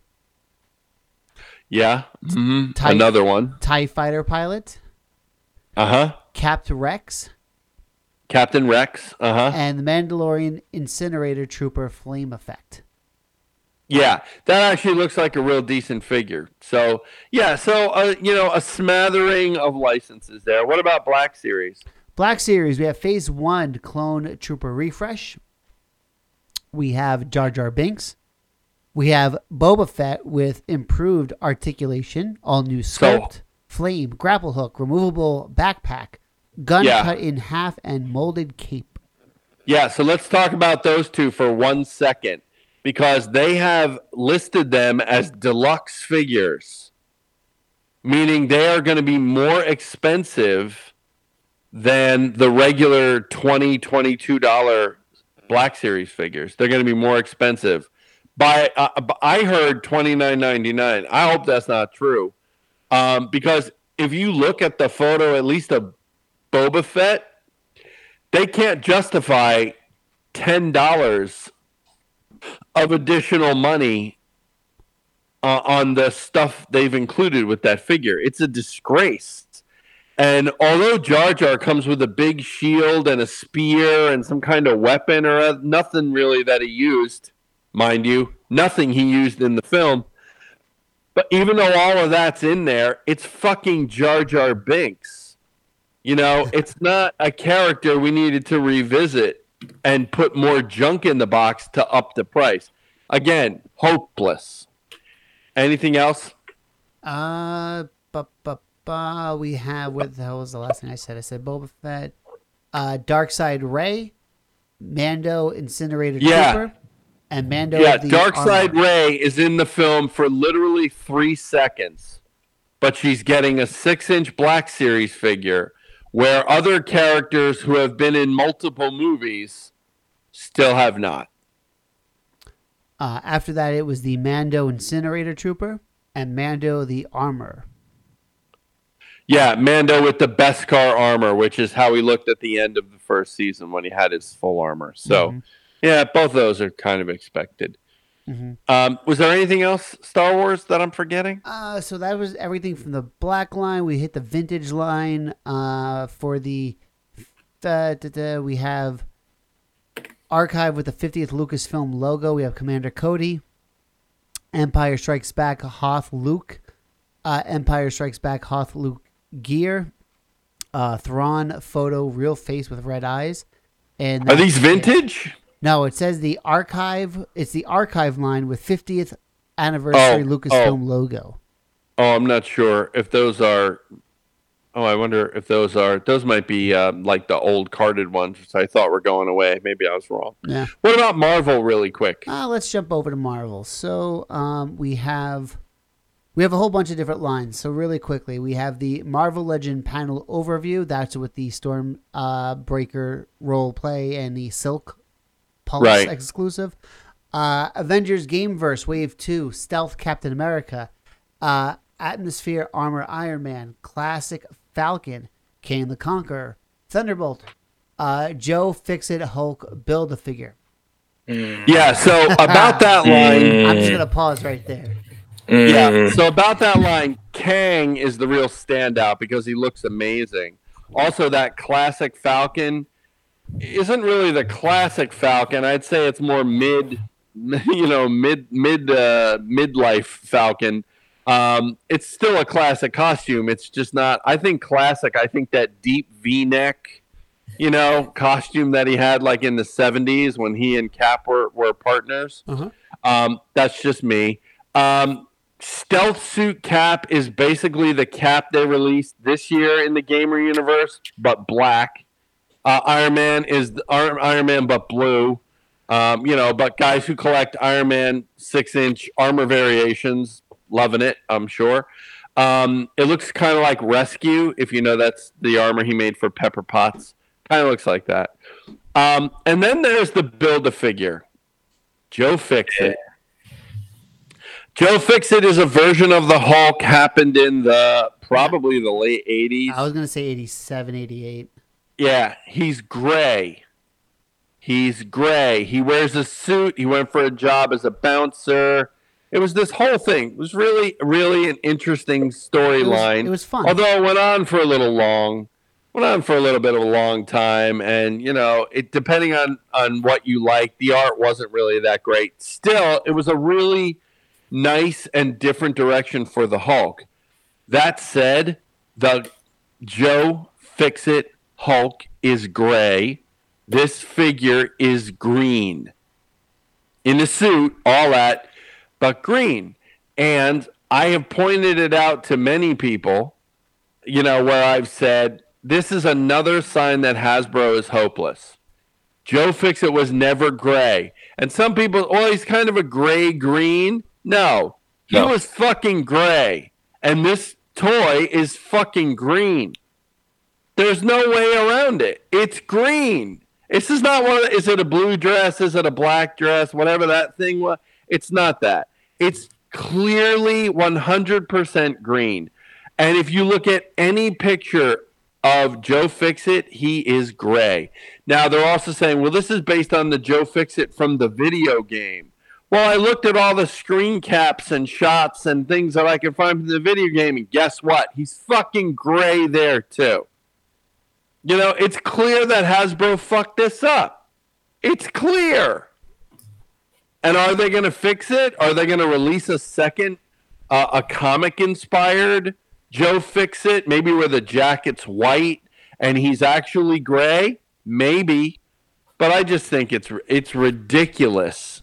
Yeah, mm-hmm. Another one. TIE Fighter pilot. Uh huh. Captain Rex, and the Mandalorian Incinerator Trooper Flame Effect. Yeah, that actually looks like a real decent figure. So, a smattering of licenses there. What about Black Series? Black Series, we have Phase 1 Clone Trooper Refresh. We have Jar Jar Binks. We have Boba Fett with improved articulation, all new script, flame, grapple hook, removable backpack, gun cut in half, and molded cape. Yeah, so let's talk about those two for 1 second, because they have listed them as deluxe figures, meaning they are going to be more expensive than the regular $20, $22 Black Series figures. They're going to be more expensive. By I heard $29.99. I hope that's not true, because if you look at the photo, at least of Boba Fett, they can't justify $10 of additional money on the stuff they've included with that figure. It's a disgrace. And although Jar Jar comes with a big shield and a spear and some kind of weapon or nothing really that he used, mind you, nothing he used in the film. But even though all of that's in there, it's fucking Jar Jar Binks. You know, it's not a character we needed to revisit and put more junk in the box to up the price. Again, hopeless. Anything else? We have, what the hell was the last thing I said? I said Boba Fett, Darkseid Rey, Mando Incinerated Trooper, and Mando. Yeah, Darkseid Rey is in the film for literally 3 seconds, but she's getting a 6-inch Black Series figure, where other characters who have been in multiple movies still have not. After that, it was the Mando Incinerator Trooper and Mando the Armor. Yeah, Mando with the Beskar armor, which is how he looked at the end of the first season when he had his full armor. So, yeah, both of those are kind of expected. Was there anything else, Star Wars, that I'm forgetting? So that was everything from the black line. We hit the vintage line. For the... we have Archive with the 50th Lucasfilm logo. We have Commander Cody. Empire Strikes Back, Hoth Luke. Empire Strikes Back, Hoth Luke gear, Thrawn photo, real face with red eyes. And are these vintage? No, it says the archive. It's the archive line with 50th anniversary Lucasfilm logo. Oh, I'm not sure if those are. Oh, I wonder if those are. Those might be like the old carded ones, which I thought were going away. Maybe I was wrong. Yeah. What about Marvel, really quick? Let's jump over to Marvel. So we have a whole bunch of different lines. So really quickly, we have the Marvel Legend panel overview. That's with the Stormbreaker role play and the Silk Pulse exclusive. Avengers Gameverse Wave 2, Stealth Captain America, Atmosphere Armor Iron Man, Classic Falcon, Kane the Conqueror, Thunderbolt, Joe Fixit Hulk Build-A-Figure. Yeah, so about that line... I'm just going to pause right there. Yeah, so about that line, Kang is the real standout because he looks amazing. Also, that classic Falcon isn't really the classic Falcon. I'd say it's more midlife Falcon. It's still a classic costume. It's just not, I think, classic. I think that deep V-neck, costume that he had like in the 70s when he and Cap were partners. That's just me. Stealth Suit Cap is basically the Cap they released this year in the gamer universe, but black. Iron Man is Iron Man, but blue. But guys who collect Iron Man 6-inch armor variations, loving it, I'm sure. It looks kind of like Rescue, if you know that's the armor he made for Pepper Potts. Kind of looks like that. And then there's the Build-A-Figure. Joe Fixit. Joe Fixit is a version of the Hulk, happened in probably the late 80s. I was going to say 87, 88. Yeah, he's gray. He wears a suit. He went for a job as a bouncer. It was this whole thing. It was really, really an interesting storyline. It was fun. Although it went on for a little bit of a long time. And, it depending on what you like, the art wasn't really that great. Still, it was a really... nice and different direction for the Hulk. That said, the Joe Fixit Hulk is gray. This figure is green. In the suit, all that, but green. And I have pointed it out to many people, you know, where I've said, this is another sign that Hasbro is hopeless. Joe Fix-It was never gray. And some people, oh, he's kind of a gray-green. No, he was fucking gray. And this toy is fucking green. There's no way around it. It's green. This is not one of, is it a blue dress? Is it a black dress? Whatever that thing was. It's not that. It's clearly 100% green. And if you look at any picture of Joe Fix-It, he is gray. Now, they're also saying, well, this is based on the Joe Fix-It from the video game. Well, I looked at all the screen caps and shots and things that I could find from the video game, and guess what? He's fucking gray there, too. You know, it's clear that Hasbro fucked this up. It's clear. And are they going to fix it? Are they going to release a second, a comic-inspired Joe Fix-It, maybe where the jacket's white and he's actually gray? Maybe. But I just think it's ridiculous.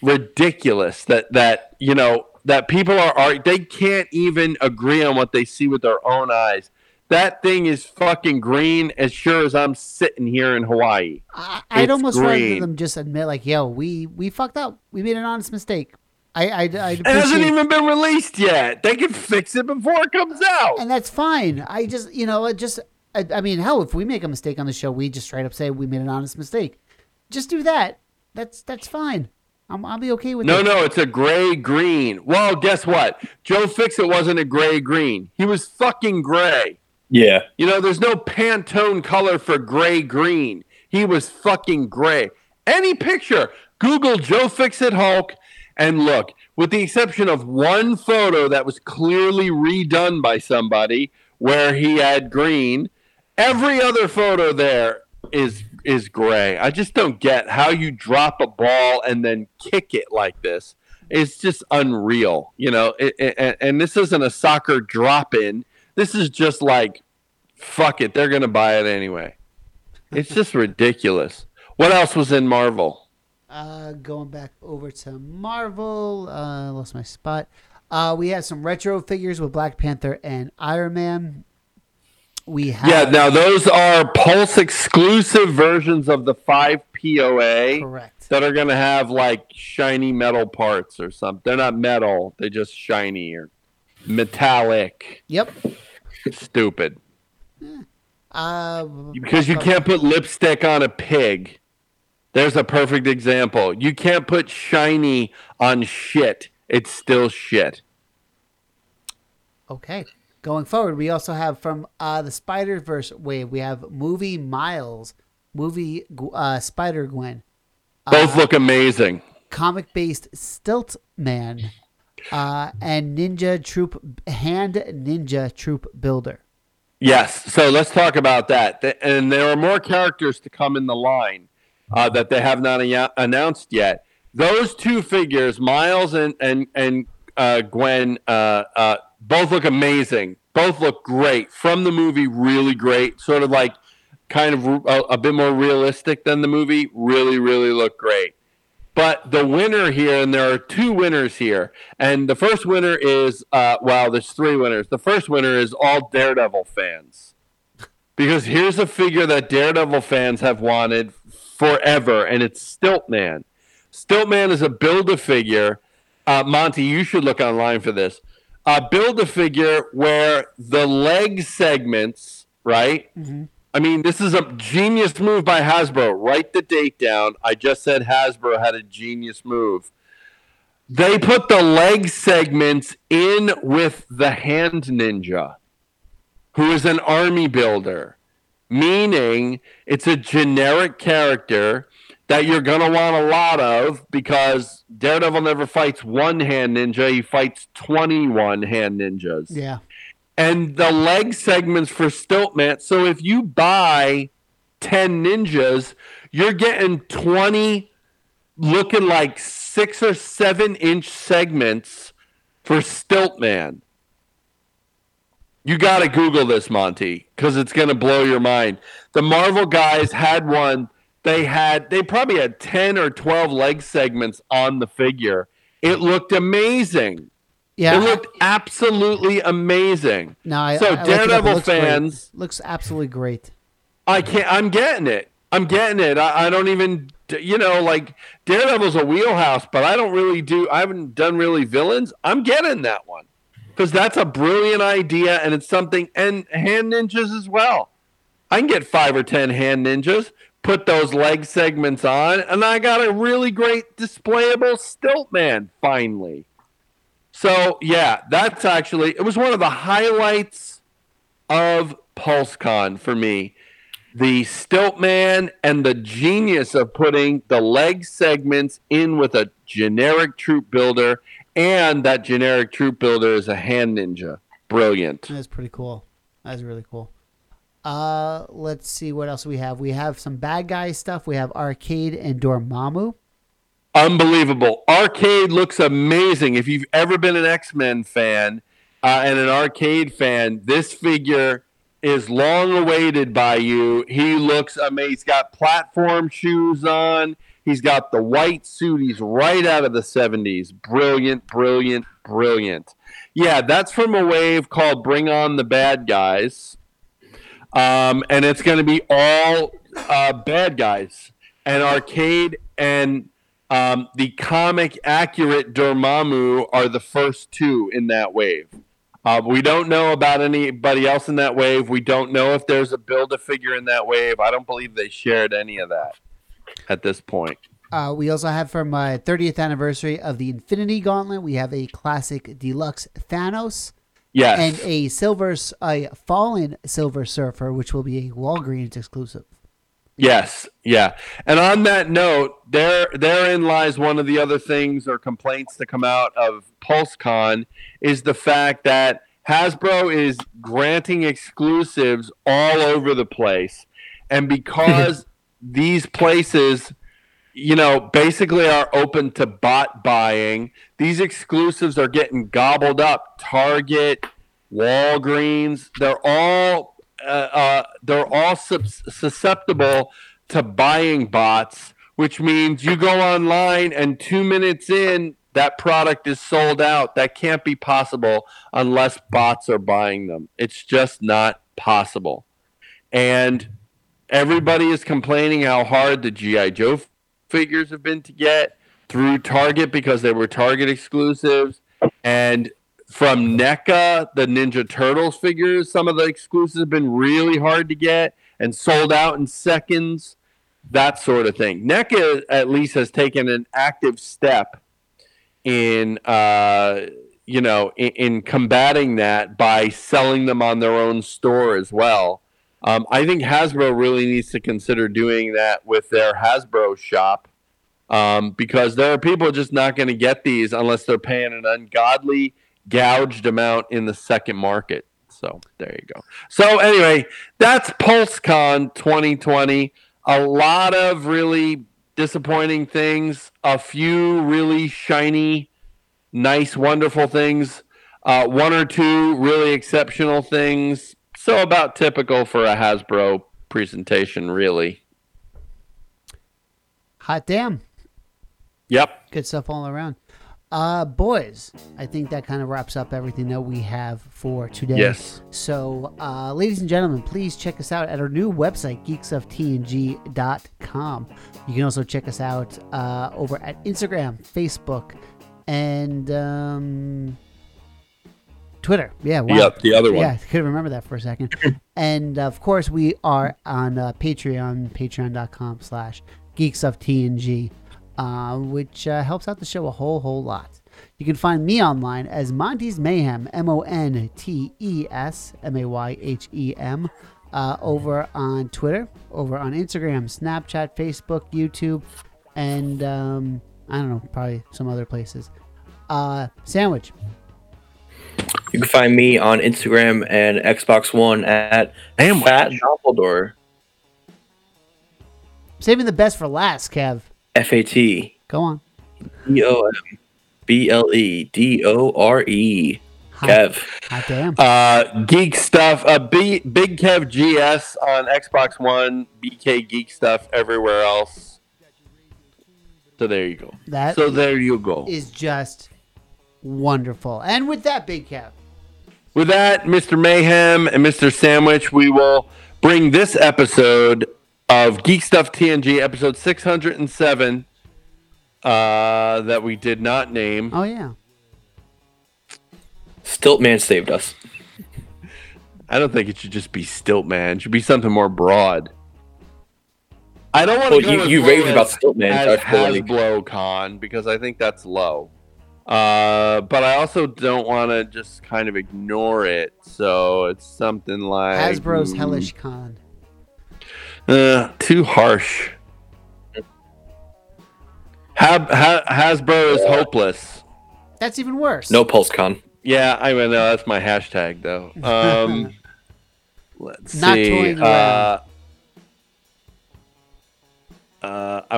Ridiculous that you know, that people are they can't even agree on what they see with their own eyes. That thing is fucking green as sure as I'm sitting here in Hawaii. I'd almost rather them just admit, like, yo, we fucked up. We made an honest mistake. It hasn't even been released yet. They can fix it before it comes out. And that's fine. I just, you know, I mean, hell, if we make a mistake on the show, we just straight up say we made an honest mistake. Just do that. That's fine. I'll be okay with that. No, it's a gray-green. Well, guess what? Joe Fix-It wasn't a gray-green. He was fucking gray. Yeah. You know, there's no Pantone color for gray-green. He was fucking gray. Any picture, Google Joe Fix-It Hulk, and look, with the exception of one photo that was clearly redone by somebody where he had green, every other photo there is gray. I just don't get how you drop a ball and then kick it like this. It's just unreal, you know. And this isn't a soccer drop-in. This is just like, fuck it, they're gonna buy it anyway. It's just ridiculous. What else was in Marvel? Going back over to Marvel, lost my spot. We had some retro figures with Black Panther and Iron Man. We have now those are Pulse exclusive versions of the 5 POA. Correct. That are going to have like shiny metal parts or something. They're not metal, they're just shiny or metallic. Yep. Stupid. Because you can't put lipstick on a pig. There's a perfect example. You can't put shiny on shit. It's still shit. Okay. Going forward, we also have from the Spider-Verse wave, we have movie Miles, movie Spider-Gwen. Both look amazing. Comic-based Stilt Man and Ninja Troop Builder. Yes. So let's talk about that. And there are more characters to come in the line. That they have not announced yet. Those two figures, Miles and Gwen, both look amazing. Both look great. From the movie, really great. Sort of like kind of a bit more realistic than the movie. Really, really look great. But the winner here, and there are two winners here. And the first winner is, there's three winners. The first winner is all Daredevil fans. Because here's a figure that Daredevil fans have wanted forever, and it's Stilt Man. Stilt Man is a build-a-figure. Monty, you should look online for this. Build-a-figure where the leg segments, right? Mm-hmm. I mean, this is a genius move by Hasbro. Write the date down. I just said Hasbro had a genius move. They put the leg segments in with the hand ninja, who is an army builder. Meaning, it's a generic character that you're going to want a lot of because Daredevil never fights one hand ninja. He fights 21 hand ninjas. Yeah. And the leg segments for Stiltman. So if you buy 10 ninjas, you're getting 20 looking like 6 or 7 inch segments for Stiltman. You got to Google this, Monty, because it's going to blow your mind. The Marvel guys had one. They probably had 10 or 12 leg segments on the figure. It looked amazing. Yeah, it looked absolutely amazing. No, I Daredevil like fans great. Looks absolutely great. I'm getting it. I don't even, you know, like Daredevil's a wheelhouse, but I don't really do. I haven't done really villains. I'm getting that one because that's a brilliant idea, and it's something. And hand ninjas as well. I can get 5 or 10 hand ninjas. Put those leg segments on, and I got a really great displayable stilt man finally. So, yeah, that's actually – it was one of the highlights of PulseCon for me. The stilt man and the genius of putting the leg segments in with a generic troop builder, and that generic troop builder is a hand ninja. Brilliant. That's pretty cool. That's really cool. Let's see what else we have. We have some bad guy stuff. We have Arcade and Dormammu. Unbelievable. Arcade looks amazing. If you've ever been an X-Men fan and an Arcade fan, this figure is long awaited by you. He looks amazing. He's got platform shoes on. He's got the white suit. He's right out of the 70s. Brilliant, brilliant, brilliant. Yeah, that's from a wave called Bring On the Bad Guys. And it's going to be all bad guys. And Arcade and the comic accurate Dormammu are the first two in that wave. We don't know about anybody else in that wave. We don't know if there's a Build-A-Figure in that wave. I don't believe they shared any of that at this point. We also have from my 30th anniversary of the Infinity Gauntlet, we have a classic deluxe Thanos. Yes. And a fallen Silver Surfer, which will be a Walgreens exclusive. Yes. Yeah. And on that note, therein lies one of the other things or complaints that come out of PulseCon is the fact that Hasbro is granting exclusives all over the place. And because these places, you know, basically are open to bot buying. These exclusives are getting gobbled up. Target, Walgreens, they're all susceptible to buying bots, which means you go online and 2 minutes in, that product is sold out. That can't be possible unless bots are buying them. It's just not possible. And everybody is complaining how hard the G.I. Joe figures have been to get through Target because they were Target exclusives, and from NECA the Ninja Turtles figures, some of the exclusives have been really hard to get and sold out in seconds, that sort of thing. NECA at least has taken an active step in in combating that by selling them on their own store as well. I think Hasbro really needs to consider doing that with their Hasbro shop because there are people just not going to get these unless they're paying an ungodly gouged amount in the second market. So there you go. So anyway, that's PulseCon 2020. A lot of really disappointing things, a few really shiny, nice, wonderful things, one or two really exceptional things. So about typical for a Hasbro presentation, really. Hot damn. Yep. Good stuff all around. Boys, I think that kind of wraps up everything that we have for today. Yes. So, ladies and gentlemen, please check us out at our new website, geekstuftng.com. You can also check us out over at Instagram, Facebook, and... Twitter. Yeah. Wow. Yep, the other one. Yeah, I couldn't remember that for a second. And of course, we are on Patreon, patreon.com/geekstuftng, which helps out the show a whole lot. You can find me online as Monty's Mayhem, MonteesMayhem, over on Twitter, over on Instagram, Snapchat, Facebook, YouTube, and I don't know, probably some other places. Sandwich. You can find me on Instagram and Xbox One at Fat Dumbledore. Saving the best for last, Kev. F-A-T. Go on. D-O-M-B-L-E-D-O-R-E. Kev. Hot damn. Geek stuff. Big Kev GS on Xbox One. BK Geek stuff everywhere else. So there you go. Is just wonderful. And with that, Big Kev. With that, Mr. Mayhem and Mr. Sandwich, we will bring this episode of Geek Stuff TNG, episode 607, that we did not name. Oh, yeah. Stiltman saved us. I don't think it should just be Stiltman. It should be something more broad. I don't want to go you raved about Stiltman as HasbroCon because I think that's low. But I also don't want to just kind of ignore it. So it's something like Hasbro's Hellish Con. Too harsh. Hasbro is hopeless. That's even worse. No Pulse Con. Yeah, I know that's my hashtag though. Let's not see. I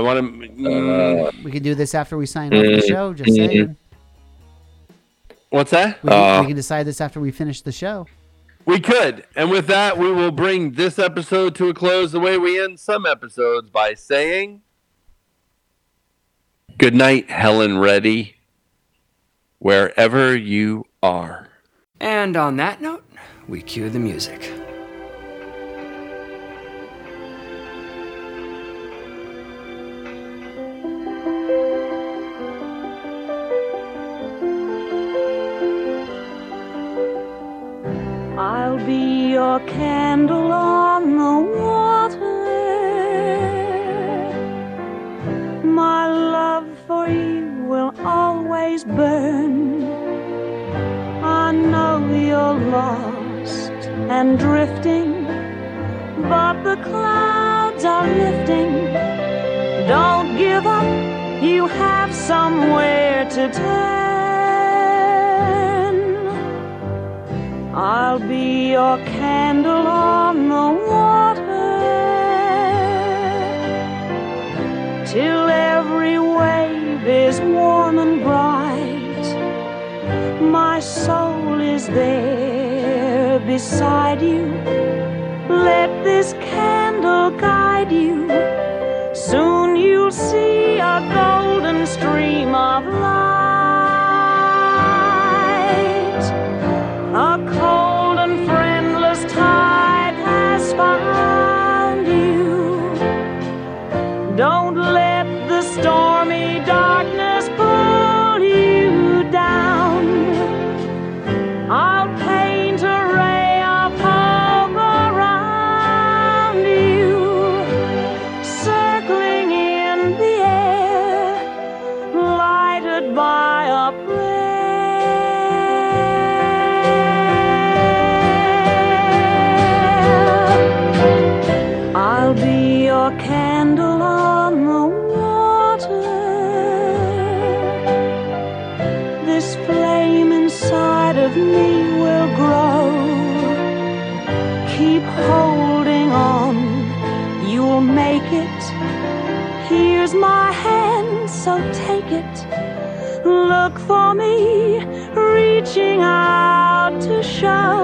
want to. We can do this after we sign off the show. Just saying. What's that? We can decide this after we finish the show. We could. And with that, we will bring this episode to a close the way we end some episodes by saying good night, Helen Reddy, wherever you are. And on that note, we cue the music. I'll be your candle on the water. My love for you will always burn. I know you're lost and drifting, but the clouds are lifting. Don't give up, you have somewhere to turn. I'll be your candle on the water till every wave is warm and bright. My soul is there beside you. Let this candle guide you. Soon you'll see a golden stream of light. A cold and friendless tide has found you. Don't let the stormy darkness pull you down. I'll paint a ray of hope around you, circling in the air, lighted by a prayer. Candle on the water. This flame inside of me will grow. Keep holding on, you'll make it. Here's my hand, so take it. Look for me, reaching out to show.